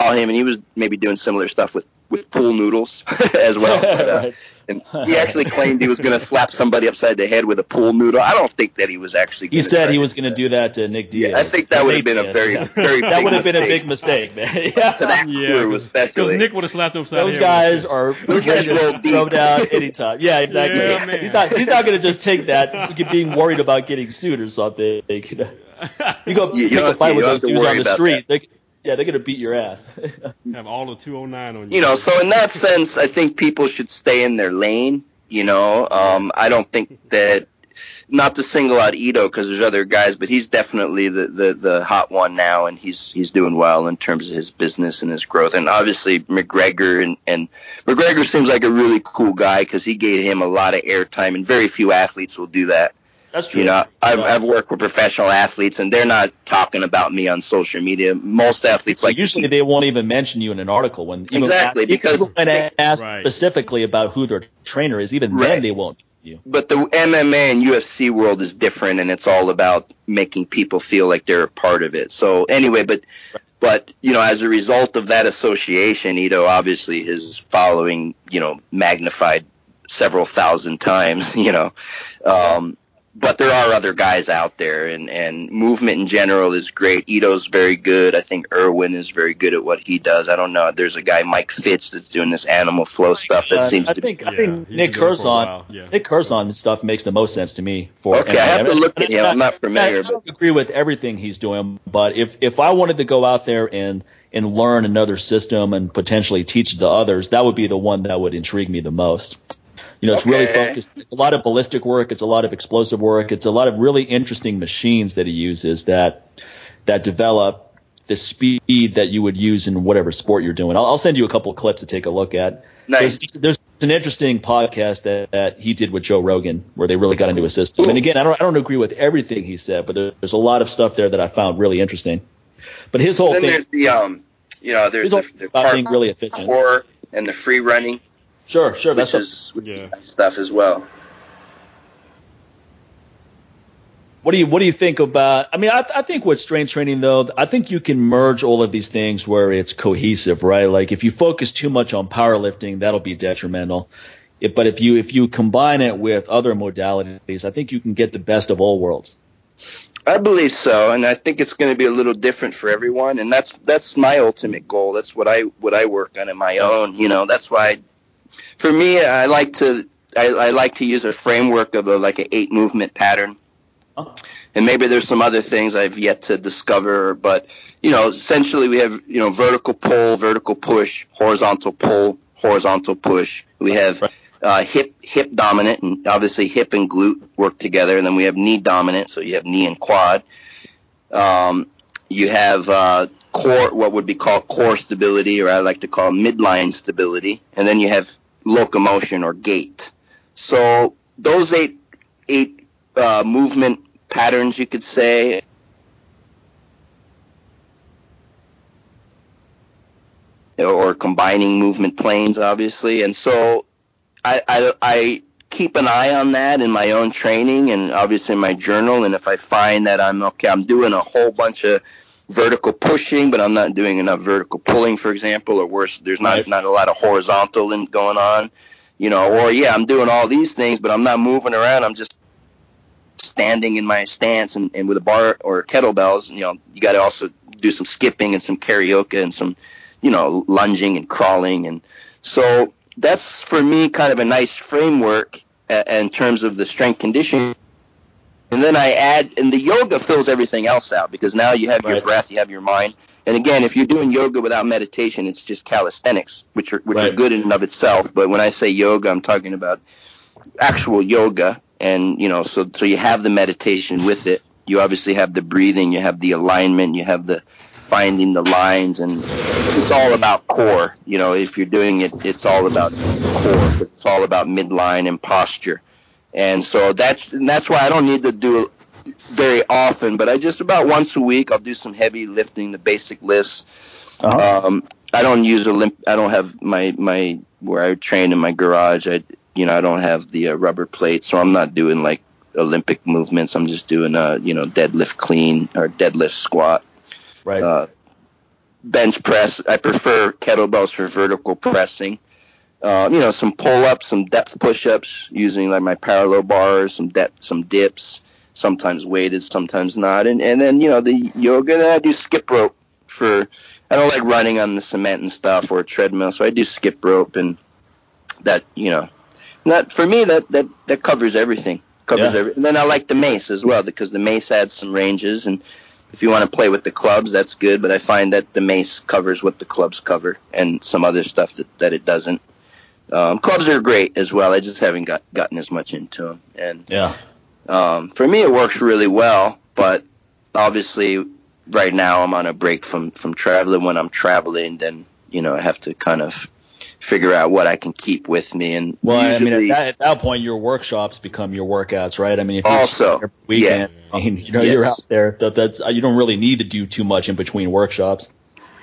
him, and he was maybe doing similar stuff with pool noodles as well. But, and he actually claimed he was going to slap somebody upside the head with a pool noodle. I don't think that he was actually going to. He said he was going to do that to Nick Diaz. Yeah, I think that would have been a very big mistake. That would have been a big mistake, man. Yeah. To that crew, especially. Because Nick would have slapped him upside the head. Those guys will throw down anytime. Yeah, exactly. Yeah, he's not going to just take that being worried about getting sued or something. You go pick a fight with those dudes on the street. Yeah, they're going to beat your ass. Have all the 209 on you. You know, so in that sense, I think people should stay in their lane, you know. I don't think that – not to single out Ito because there's other guys, but he's definitely the hot one now, and he's doing well in terms of his business and his growth. And obviously McGregor, and McGregor seems like a really cool guy because he gave him a lot of airtime, and very few athletes will do that. That's true. You know, I've worked with professional athletes, and they're not talking about me on social media. Most athletes so usually they won't even mention you in an article when because when I ask specifically about who their trainer is, even then they won't. You. But the MMA and UFC world is different, and it's all about making people feel like they're a part of it. So anyway, but you know, as a result of that association, Ito obviously his following, you know, magnified several thousand times. You know. But there are other guys out there, and movement in general is great. Ito's very good. I think Irwin is very good at what he does. I don't know. There's a guy, Mike Fitz, that's doing this animal flow stuff that seems to be. I think Nick Curzon stuff makes the most sense to me. Okay, I have to look at him. I'm not familiar. I don't agree with everything he's doing, but if I wanted to go out there and learn another system and potentially teach the others, that would be the one that would intrigue me the most. You know, it's really focused. It's a lot of ballistic work. It's a lot of explosive work. It's a lot of really interesting machines that he uses that develop the speed that you would use in whatever sport you're doing. I'll send you a couple of clips to take a look at. Nice. There's an interesting podcast that he did with Joe Rogan where they really got into his system. Ooh. And again, I don't agree with everything he said, but there's a lot of stuff there that I found really interesting. But his whole thing, there's the there's the part being really efficient, and the free running. Sure. That's nice stuff as well. What do you think about? I mean, I think with strength training though, I think you can merge all of these things where it's cohesive, right? Like if you focus too much on powerlifting, that'll be detrimental. But if you combine it with other modalities, I think you can get the best of all worlds. I believe so, and I think it's going to be a little different for everyone, and that's my ultimate goal. That's what I work on in my own. You know, that's why. For me, I like to use a framework of an 8 movement pattern, and maybe there's some other things I've yet to discover. But you know, essentially we have vertical pull, vertical push, horizontal pull, horizontal push. We have hip hip dominant, and obviously hip and glute work together. And then we have knee dominant, so you have knee and quad. You have core, what would be called core stability, or I like to call midline stability. And then you have locomotion or gait. So those eight movement patterns, you could say, or combining movement planes, obviously. And so I keep an eye on that in my own training and obviously in my journal. And if I find that I'm doing a whole bunch of vertical pushing, but I'm not doing enough vertical pulling, for example, or worse, there's not a lot of horizontal going on, or I'm doing all these things, but I'm not moving around. I'm just standing in my stance and with a bar or kettlebells. You got to also do some skipping and some karaoke and some, lunging and crawling. And so that's, for me, kind of a nice framework in terms of the strength conditioning. And then I add, and the yoga fills everything else out, because now you have your breath, you have your mind. And again, if you're doing yoga without meditation, it's just calisthenics, which are good in and of itself. But when I say yoga, I'm talking about actual yoga. And, so you have the meditation with it. You obviously have the breathing, you have the alignment, you have the finding the lines, and it's all about core. If you're doing it, it's all about core, but it's all about midline and posture. And so that's why I don't need to do it very often, but I just about once a week, I'll do some heavy lifting, the basic lifts. Uh-huh. I don't use I don't have my where I train in my garage. I don't have the rubber plate, so I'm not doing like Olympic movements. I'm just doing deadlift clean or deadlift squat. Right. Bench press. I prefer kettlebells for vertical pressing. Some pull-ups, some depth push-ups using like my parallel bars, some dips, sometimes weighted, sometimes not. And then, the yoga, then I do skip rope I don't like running on the cement and stuff or a treadmill. So I do skip rope, and that, not for me, that covers everything. And then I like the mace as well, because the mace adds some ranges, and if you want to play with the clubs, that's good. But I find that the mace covers what the clubs cover, and some other stuff that it doesn't. Clubs are great as well. I just haven't gotten as much into them. And for me, it works really well. But obviously, right now I'm on a break from traveling. When I'm traveling, then I have to kind of figure out what I can keep with me. And at that point, your workshops become your workouts, right? I mean, if you're also every weekend, you're out there. That's you don't really need to do too much in between workshops.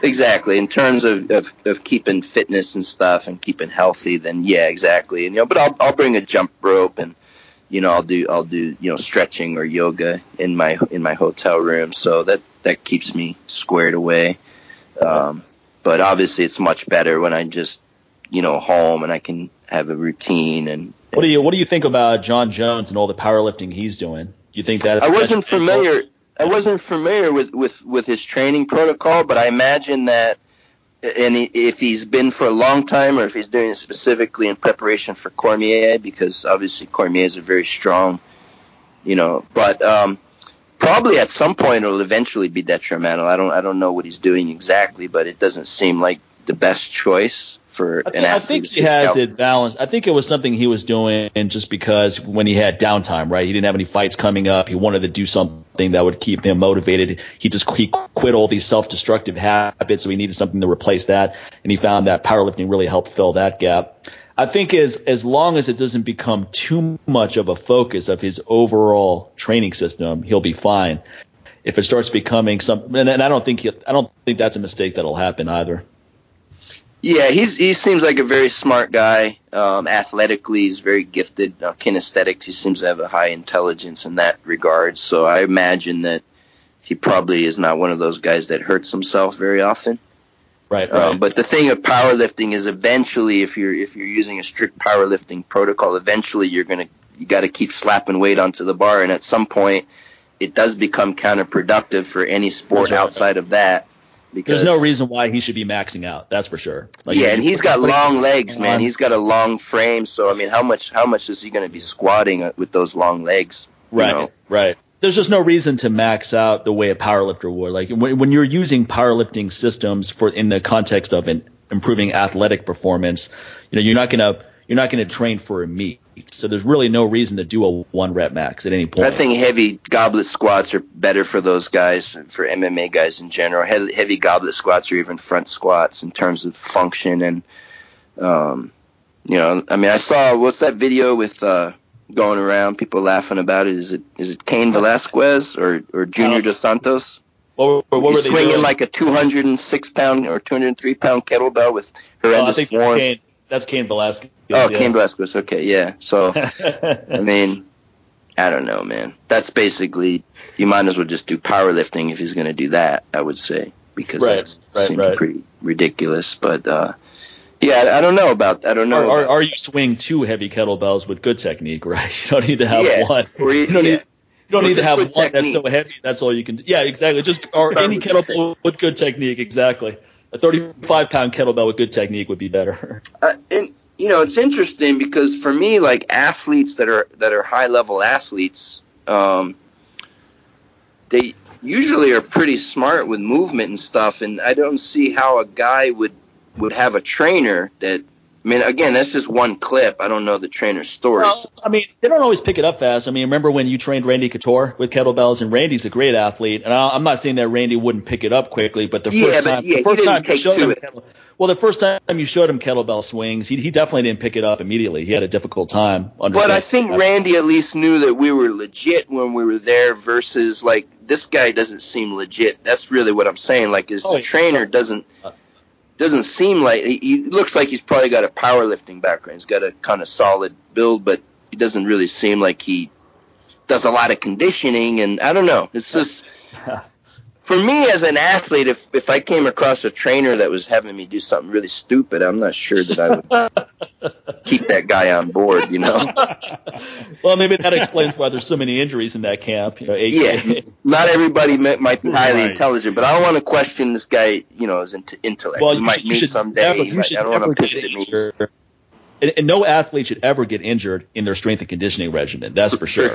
Exactly. In terms of keeping fitness and stuff and keeping healthy, then yeah, exactly. And but I'll bring a jump rope, and I'll do stretching or yoga in my hotel room, so that keeps me squared away. But obviously, it's much better when I just home, and I can have a routine. And what do you think about John Jones and all the powerlifting he's doing? Do you think that? I wasn't familiar with his training protocol, but I imagine that, and if he's been for a long time, or if he's doing it specifically in preparation for Cormier, because obviously Cormier is a very strong, but probably at some point it'll eventually be detrimental. I don't know what he's doing exactly, but it doesn't seem like the best choice for an athlete. I think he has it balanced. I think it was something he was doing just because when he had downtime, right? He didn't have any fights coming up. He wanted to do something that would keep him motivated. He quit all these self-destructive habits, so he needed something to replace that. And he found that powerlifting really helped fill that gap. I think as long as it doesn't become too much of a focus of his overall training system, he'll be fine. If it starts becoming something, and I don't think that's a mistake that'll happen either. Yeah, he seems like a very smart guy. Athletically, he's very gifted. Kinesthetics, he seems to have a high intelligence in that regard. So I imagine that he probably is not one of those guys that hurts himself very often. Right. But the thing of powerlifting is, eventually, if you're using a strict powerlifting protocol, eventually you got to keep slapping weight onto the bar, and at some point, it does become counterproductive for any sport outside of that. Because there's no reason why he should be maxing out. That's for sure. And he's got long legs, man. He's got a long frame. So, I mean, how much is he going to be squatting with those long legs? Right. There's just no reason to max out the way a powerlifter would. Like when you're using powerlifting systems in the context of improving athletic performance, you're not going to train for a meet. So there's really no reason to do a one rep max at any point. I think heavy goblet squats are better for those guys, for MMA guys in general. Heavy goblet squats or even front squats in terms of function. And, you know, I mean, I saw, what's that video with going around, people laughing about it? Is it Cain Velasquez or Junior Dos Santos? What were they swinging doing? Like a 206-pound or 203-pound kettlebell with horrendous form. That's Cain Velasquez. Oh, yeah. Cain Velasquez. Okay, yeah. So, I mean, I don't know, man. That's basically, you might as well just do powerlifting if he's going to do that, I would say, because that seems pretty ridiculous. But, yeah, I don't know about that. I don't know. Or you swing two heavy kettlebells with good technique, right? You don't need to have one. You don't need to have one that's so heavy. That's all you can do. Yeah, exactly. Just or any kettlebell with good technique, exactly. A 35-pound kettlebell with good technique would be better. And you know, it's interesting because for me, like athletes that are high-level athletes, they usually are pretty smart with movement and stuff. And I don't see how a guy would have a trainer that. I mean, again, that's just one clip. I don't know the trainer's stories. Well, I mean, they don't always pick it up fast. I mean, remember when you trained Randy Couture with kettlebells, and Randy's a great athlete. And I'm not saying that Randy wouldn't pick it up quickly, but the first time you showed him kettlebell swings, he definitely didn't pick it up immediately. He had a difficult time understanding. But I think Randy at least knew that we were legit when we were there versus, like, this guy doesn't seem legit. That's really what I'm saying. Like, the trainer doesn't – doesn't seem like he looks like he's probably got a powerlifting background. He's got a kind of solid build, but he doesn't really seem like he does a lot of conditioning. And I don't know. It's just for me as an athlete, if I came across a trainer that was having me do something really stupid, I'm not sure that I would keep that guy on board, you know? Well, maybe that explains why there's so many injuries in that camp. You know, not everybody might be highly intelligent, but I don't want to question this guy, you know, his intellect. Well, I don't want to push it. And no athlete should ever get injured in their strength and conditioning regimen. That's for sure.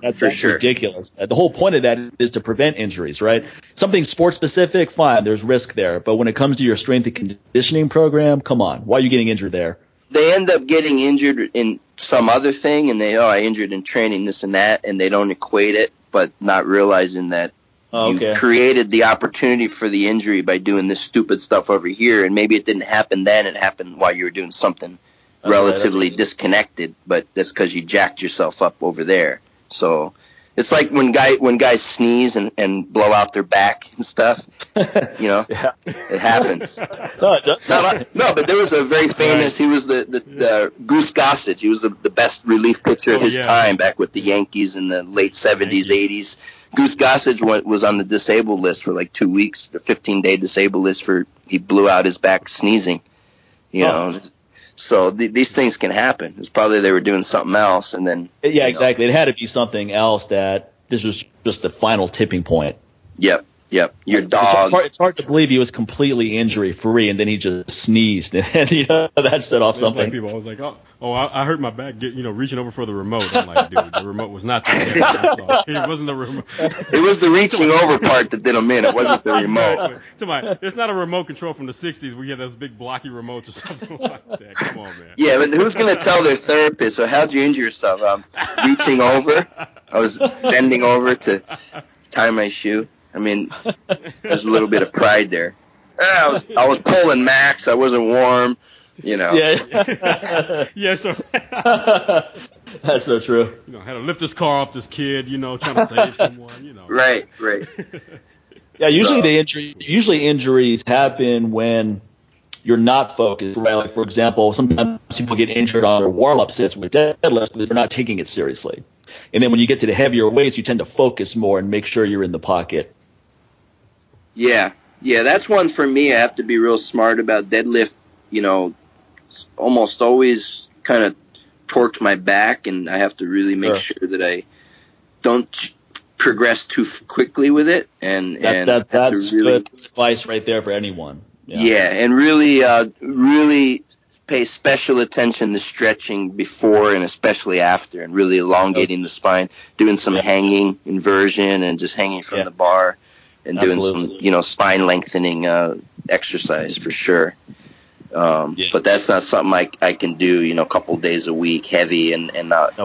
That's ridiculous. The whole point of that is to prevent injuries, right? Something sports specific, fine. There's risk there. But when it comes to your strength and conditioning program, come on. Why are you getting injured there? They end up getting injured in some other thing, and they I injured in training, this and that, and they don't equate it, but not realizing that you created the opportunity for the injury by doing this stupid stuff over here, and maybe it didn't happen then. It happened while you were doing something relatively disconnected, but that's because you jacked yourself up over there. So it's like when guys sneeze and blow out their back and stuff, you know. Yeah. It happens. But there was a very famous, he was the Goose Gossage. He was the best relief pitcher of his time back with the Yankees in the late 70s, 80s. Goose Gossage was on the disabled list for like 2 weeks, the 15-day disabled list he blew out his back sneezing, you know. So these things can happen. It's probably they were doing something else, and then exactly. It had to be something else that this was just the final tipping point. Yep. Your dog. It's hard to believe he was completely injury free, and then he just sneezed, and you know that set off something. Like people, I was like, oh, I hurt my back. Reaching over for the remote. I'm like, dude, the remote was not that. It wasn't the remote. It was the reaching over part that did him in. It wasn't the remote. Exactly. It's not a remote control from the '60s where you had those big blocky remotes or something like that. Come on, man. Yeah, but who's gonna tell their therapist? So how'd you injure yourself? Reaching over. I was bending over to tie my shoe. I mean, there's a little bit of pride there. I was pulling max. I wasn't warm, you know. Yeah. That's so true. You know, had to lift this car off this kid, you know, trying to save someone, you know. Right. Yeah, usually injuries happen when you're not focused, right? Like, for example, sometimes people get injured on their warm-up sets with deadlifts because they're not taking it seriously. And then when you get to the heavier weights, you tend to focus more and make sure you're in the pocket. Yeah, that's one for me. I have to be real smart about deadlift. You know, almost always kind of torque my back, and I have to really make sure that I don't progress too quickly with it. And that's really good advice right there for anyone. Yeah, and really pay special attention to stretching before and especially after, and really elongating the spine, doing some hanging inversion and just hanging from the bar, and doing some spine lengthening exercise for sure. But that's not something I can do, you know, a couple days a week, heavy, and not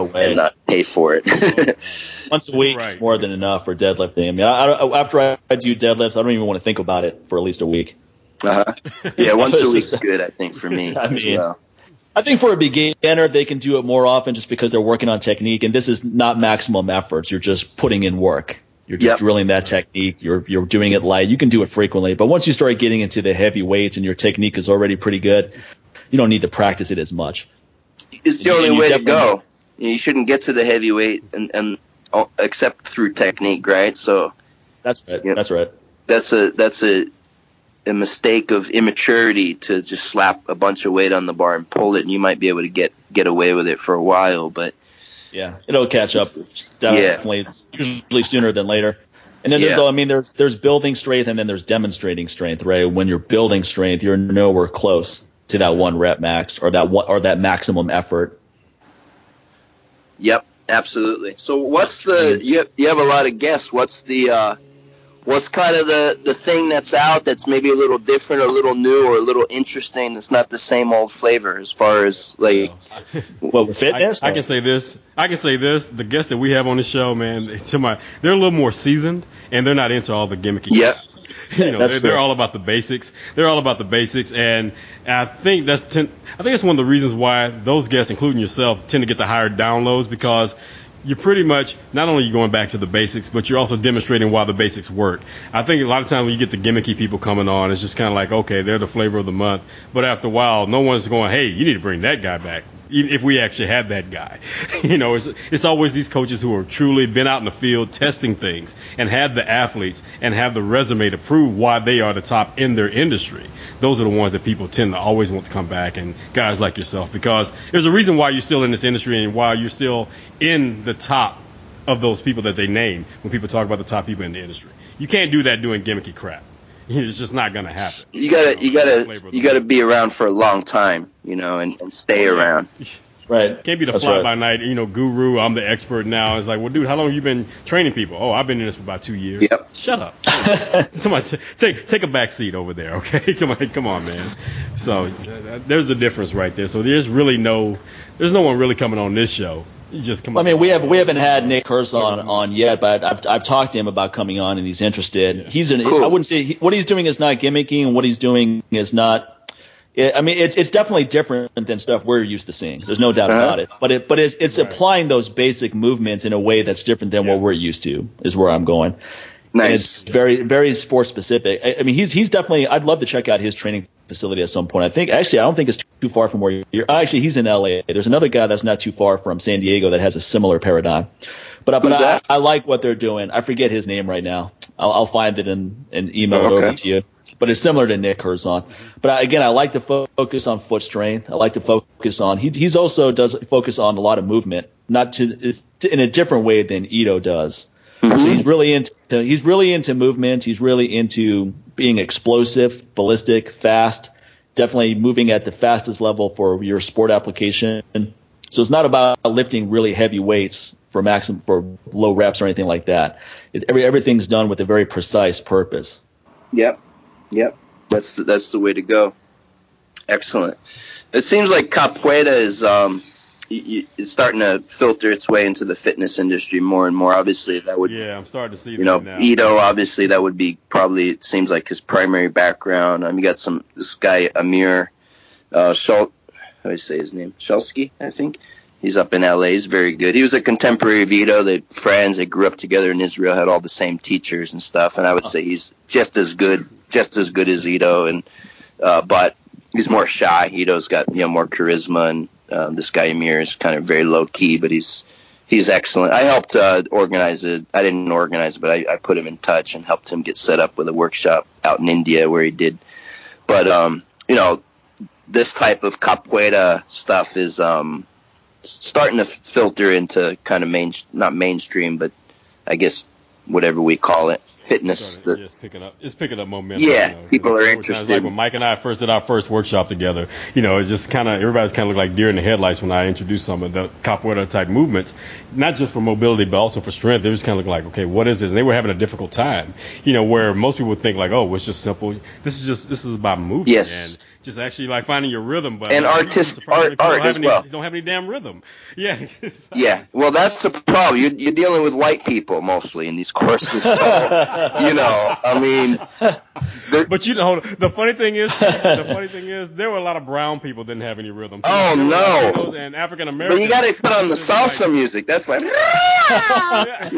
pay for it. Once a week is more than enough for deadlifting. I mean, after I do deadlifts, I don't even want to think about it for at least a week. Yeah, once a week is good, I think, for me. I mean, as well. I think for a beginner, they can do it more often just because they're working on technique, and this is not maximum efforts. You're just putting in work. You're just drilling that technique. You're doing it light. You can do it frequently, but once you start getting into the heavy weights and your technique is already pretty good, you don't need to practice it as much. It's the only way to go. You shouldn't get to the heavyweight and except through technique, right? So that's right. You know, that's right. That's a mistake of immaturity to just slap a bunch of weight on the bar and pull it, and you might be able to get away with it for a while, but. Yeah, it'll catch up. Definitely, it's usually sooner than later. And then there's building strength, and then there's demonstrating strength, right? When you're building strength, you're nowhere close to that one rep max or that maximum effort. Yep, absolutely. So what's the you have a lot of guests? What's the what's kind of the thing that's out that's maybe a little different, a little new, or a little interesting? That's not the same old flavor as far as like. Well, fitness. I can say this. The guests that we have on the show, man, they're a little more seasoned, and they're not into all the gimmicky. Yep. You know, they're all about the basics. They're all about the basics, and I think that's one of the reasons why those guests, including yourself, tend to get the higher downloads, because you're pretty much not only going back to the basics, but you're also demonstrating why the basics work. I think a lot of times when you get the gimmicky people coming on, it's just kind of like, okay, they're the flavor of the month. But after a while, no one's going, hey, you need to bring that guy back, even if we actually had that guy. You know, it's always these coaches who have truly been out in the field testing things and have the athletes and have the resume to prove why they are the top in their industry. Those are the ones that people tend to always want to come back, and guys like yourself, because there's a reason why you're still in this industry and why you're still in the top of those people that they name when people talk about the top people in the industry. You can't do that doing gimmicky crap. It's just not gonna happen. You gotta be around for a long time, you know, and stay around. Right. Can't be the fly by night, you know, guru. I'm the expert now. It's like, well, dude, how long have you been training people? Oh, I've been in this for about 2 years. Yep. Shut up. Somebody take a back seat over there, okay? Come on, man. So there's the difference right there. So there's no one really coming on this show. You just come. I mean, we haven't had Nick Herzog on yet, but I've talked to him about coming on, and he's interested. Yeah. Cool. I wouldn't say what he's doing is not gimmicky, and what he's doing is not. I mean, it's definitely different than stuff we're used to seeing. There's no doubt about it. But it's applying those basic movements in a way that's different than what we're used to, is where I'm going. Nice. And it's very, very sports specific. I mean, he's definitely. I'd love to check out his training facility at some point. I don't think it's too far from where you're. Actually, he's in LA. There's another guy that's not too far from San Diego that has a similar paradigm. But I like what they're doing. I forget his name right now. I'll find it and email it over to you. But it's similar to Nick Herzog. But again, I like to focus on foot strength. I like to focus on he's also does focus on a lot of movement, in a different way than Ito does. Mm-hmm. So he's really into movement. He's really into being explosive, ballistic, fast, definitely moving at the fastest level for your sport application. So it's not about lifting really heavy weights for low reps or anything like that. Everything's done with a very precise purpose. Yep, that's the way to go. Excellent. It seems like capoeira is it's starting to filter its way into the fitness industry more and more. Obviously, that would I'm starting to see that now. Ito, obviously, that would be probably, it seems like, his primary background. You got this guy Amir how do you say his name? Shelsky, I think. He's up in LA. He's very good. He was a contemporary of Ito. They're friends. They grew up together in Israel, had all the same teachers and stuff. And I would say he's just as good as Ito. And but he's more shy. Ito's got more charisma, and this guy Amir is kind of very low key, but he's excellent. I helped organize it. I didn't organize it, but I put him in touch and helped him get set up with a workshop out in India where he did. But this type of capoeira stuff is. Starting to filter into kind of not mainstream, but I guess whatever we call it, fitness. It's picking up. It's picking up momentum. Yeah, people are interested. Like when Mike and I first did our first workshop together, it just kind of everybody's kind of looked like deer in the headlights when I introduced some of the capoeira type movements, not just for mobility but also for strength. They just kind of looked like, okay, what is this? And they were having a difficult time, where most people would think like, oh, it's just simple. This is about movement. Yes. And just actually like finding your rhythm. But and artistic art as well. You don't have any damn rhythm. Yeah. Yeah. Well, that's a problem. You're dealing with white people mostly in these courses. So, you know, I mean. But you know, the funny thing is, there were a lot of brown people that didn't have any rhythm. So oh no. And African Americans. But you got to put on the salsa music. That's like. You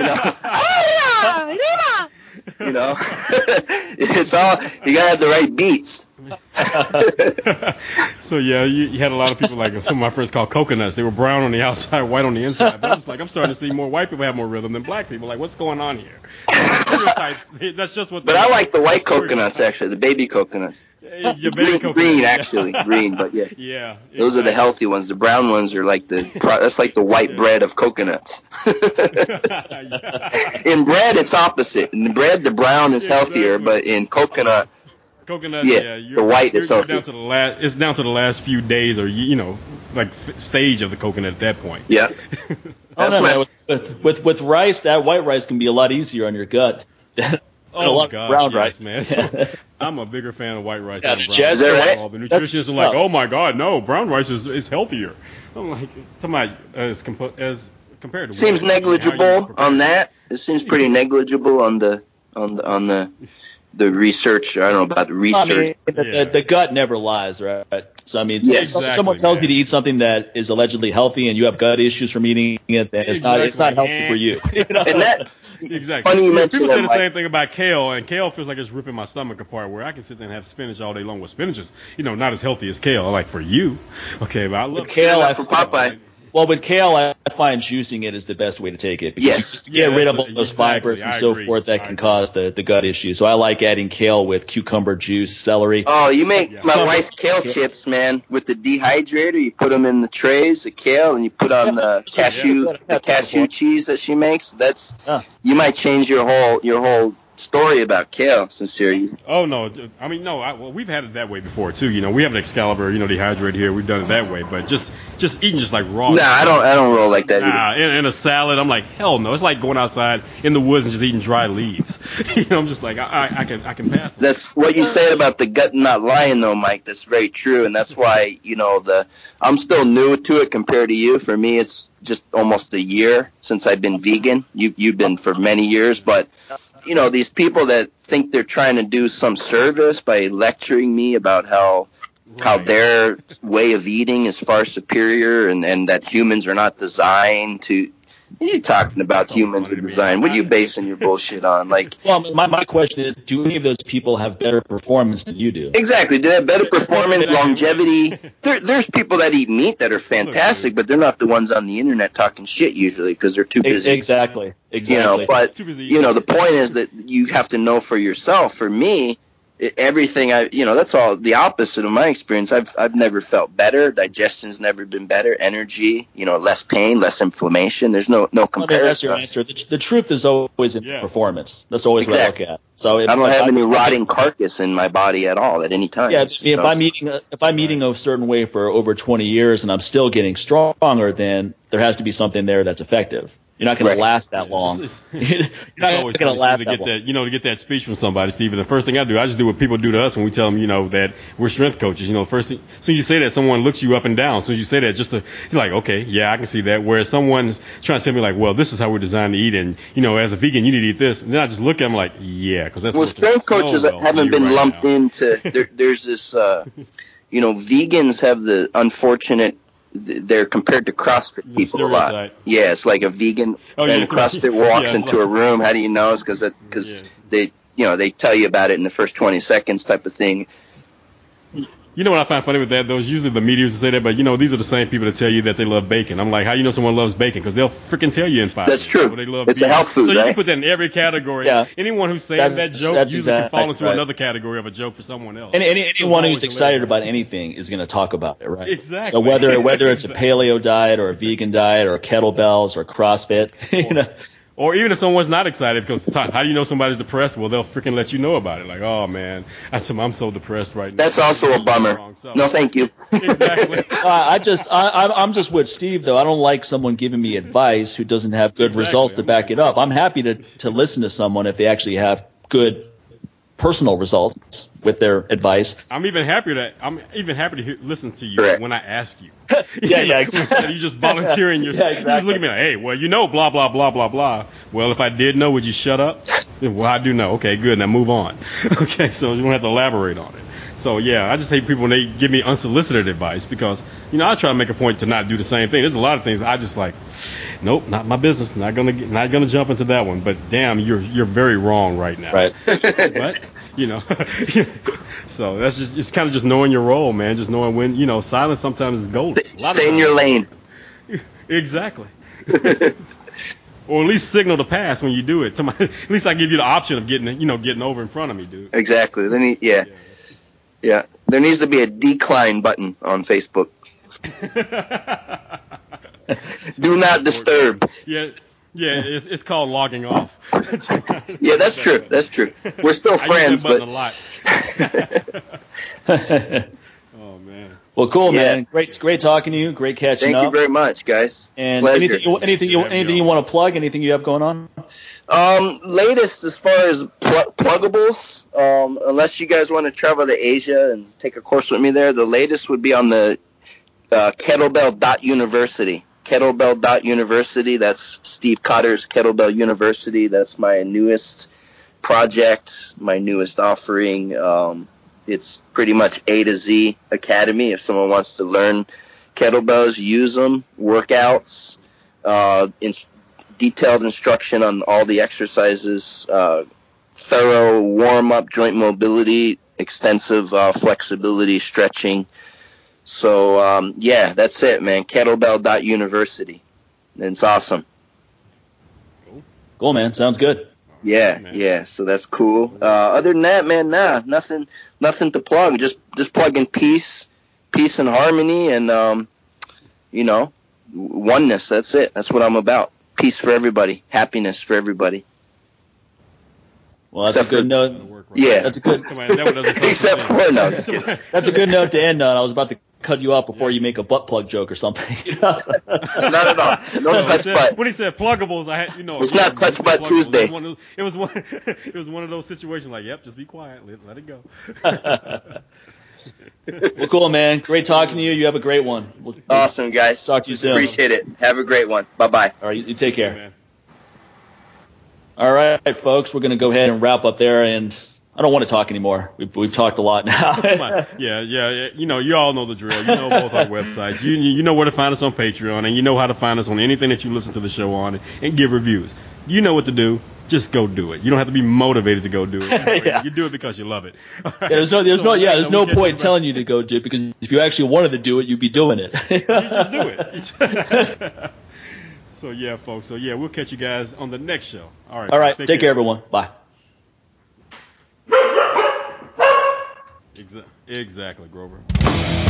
know. You know, it's all, you gotta have the right beats. So yeah, you had a lot of people like some of my friends called coconuts. They were brown on the outside, white on the inside. But I was like, I'm starting to see more white people have more rhythm than black people. Like, what's going on here? Stereotypes. That's just what. But I like the white coconuts actually, the baby coconuts. Yeah, your baby coconuts. Green actually, green. But yeah, yeah. Those are the healthy ones. The brown ones are like that's like the white bread of coconuts. In bread, it's opposite. In bread, the brown is healthier, exactly. But in coconut. Coconut, the white is healthy. It's down to the last few days or, you know, like stage of the coconut at that point. Yeah. With rice, that white rice can be a lot easier on your gut than a lot of brown rice. Man. So, I'm a bigger fan of white rice than brown rice. Right? The nutritionists are like, oh, my God, no, brown rice is healthier. I'm like, somebody as compared to seems white, negligible on that. It seems pretty negligible on the the research. I don't know about the research. I mean, the gut never lies, right? So I mean, exactly, someone tells you to eat something that is allegedly healthy, and you have gut issues from eating it. Then it's not healthy for you. You know? And that exactly. Funny you people say the same thing about kale, and kale feels like it's ripping my stomach apart. Where I can sit there and have spinach all day long. Well, spinach is, you know, not as healthy as kale. Like for you, okay, but I love kale. I for Popeye. Well, with kale, I find juicing it is the best way to take it. Because you get rid of all those fibers and so forth that can cause the gut issue. So I like adding kale with cucumber juice, celery. Oh, you make my wife's kale chips, man, with the dehydrator. You put them in the trays, the kale, and you put on the cashew cheese that she makes. That's you might change your whole story about kale, sincerely. Oh no, I mean no. We've had it that way before too. You know, we have an Excalibur, you know, dehydrated here. We've done it that way, but just eating just like raw. Nah, I don't roll like that. Nah, in a salad, I'm like hell no. It's like going outside in the woods and just eating dry leaves. You know, I'm just like I can pass. That's what you said about the gut not lying though, Mike. That's very true, and that's why you know I'm still new to it compared to you. For me, it's just almost a year since I've been vegan. You've been for many years, but. You know, these people that think they're trying to do some service by lecturing me about how their way of eating is far superior and that humans are not designed to – you're talking about humans are designed. What are you basing your bullshit on? Like, well, my question is, do any of those people have better performance than you do? Exactly. Do they have better performance, longevity? There's people that eat meat that are fantastic, but they're not the ones on the internet talking shit usually because they're too busy. Exactly. You know, but you know the point is that you have to know for yourself. For me, everything that's all the opposite of my experience. I've never felt better. Digestion's never been better. Energy, you know, less pain, less inflammation. There's no comparison. That's your answer. The truth is always in performance. That's always what I look at. So I don't have any rotting carcass in my body at all at any time. Yeah, if I'm eating a certain way for over 20 years and I'm still getting stronger, then there has to be something there that's effective. You're not going to last that long. To get that speech from somebody, Stephen, the first thing I just do what people do to us when we tell them, you know, that we're strength coaches. You know, first thing, as soon as you say that, someone looks you up and down. As soon as you say that, just to, you're like, okay, yeah, I can see that. Whereas someone's trying to tell me, like, well, this is how we're designed to eat. And, you know, as a vegan, you need to eat this. And then I just look at them like, yeah, because that's what strength coaches haven't been lumped into. There's this, you know, vegans have the unfortunate. They're compared to CrossFit people a lot. Yeah, it's like a vegan and CrossFit walks into a room. How do you know? It's because they tell you about it in the first 20 seconds type of thing. You know what I find funny with that, though, is usually the mediators who say that, but, you know, these are the same people that tell you that they love bacon. I'm like, how do you know someone loves bacon? Because they'll freaking tell you in 5 That's true. They love it's beer. A health food, so you can put that in every category. Yeah. Anyone who's saying that joke usually can fall into another category of a joke for someone else. And anyone who's excited about anything is going to talk about it, right? Exactly. So whether it's a paleo diet or a vegan diet or kettlebells or CrossFit, you know. Or even if someone's not excited, because how do you know somebody's depressed? Well, they'll freaking let you know about it. Like, oh, man, I'm so depressed right now. That's also a bummer. No, thank you. Exactly. I'm just with Steve, though. I don't like someone giving me advice who doesn't have good results to back it up. I'm happy to listen to someone if they actually have good personal results with their advice. I'm even happier to listen to you when I ask you. Yeah, exactly. You just volunteering yourself. Yeah, exactly. You just look at me like, hey, well, you know, blah, blah, blah, blah, blah. Well, if I did know, would you shut up? Well, I do know. Okay, good. Now move on. Okay, so you don't have to elaborate on it. So, yeah, I just hate people when they give me unsolicited advice because, you know, I try to make a point to not do the same thing. There's a lot of things I just like, nope, not my business. Not gonna jump into that one. But, damn, you're very wrong right now. Right. But, you know, so that's just, it's kind of just knowing your role, man. Just knowing when, you know, silence sometimes is golden. Stay in your lane. Exactly. Or at least signal to pass when you do it. At least I give you the option of getting over in front of me, dude. Exactly. Then yeah. Yeah, there needs to be a decline button on Facebook. Do not disturb. Yeah, it's called logging off. Yeah, that's true. We're still friends, I use that button a lot. Oh man. Well, cool, man. Great talking to you. Great catching up. Thank you very much, guys. And pleasure. Anything you want to plug? Anything you have going on? Latest as far as pluggables, unless you guys want to travel to Asia and take a course with me there, the latest would be on the Kettlebell.University. Kettlebell.University, that's Steve Cotter's Kettlebell University. That's my newest project, my newest offering. It's pretty much A to Z Academy. If someone wants to learn kettlebells, use them, workouts, detailed instruction on all the exercises, thorough warm-up, joint mobility, extensive flexibility, stretching. So, yeah, that's it, man. Kettlebell.University. It's awesome. Cool, man. Sounds good. Yeah. So that's cool. Other than that, man, nothing to plug. Just plug in peace and harmony and, you know, oneness. That's it. That's what I'm about. Peace for everybody. Happiness for everybody. Well, that's a good note. Yeah, that's a good. Except for no. That's a good note to end on. I was about to cut you off before you make a butt plug joke or something. Not at all. No touch butt. When he said pluggables, I had it's not touch butt Tuesday. It was one of those situations like, yep, just be quiet, let it go. Well, cool, man. Great talking to you. You have a great one. Awesome, guys. Talk to you soon. Appreciate it. Have a great one. Bye-bye. All right, you take care. Yeah, all right, folks. We're going to go ahead and wrap up there, and I don't want to talk anymore. We've talked a lot now. Yeah. You all know the drill. You know both our websites. You know where to find us on Patreon, and you know how to find us on anything that you listen to the show on and give reviews. You know what to do. Just go do it. You don't have to be motivated to go do it. Yeah. You do it because you love it. Right? Yeah, there's no point telling you to go do it because if you actually wanted to do it, you'd be doing it. You just do it. So yeah, folks. So yeah, we'll catch you guys on the next show. All right. Take care, everyone. Bye. Exactly, Grover.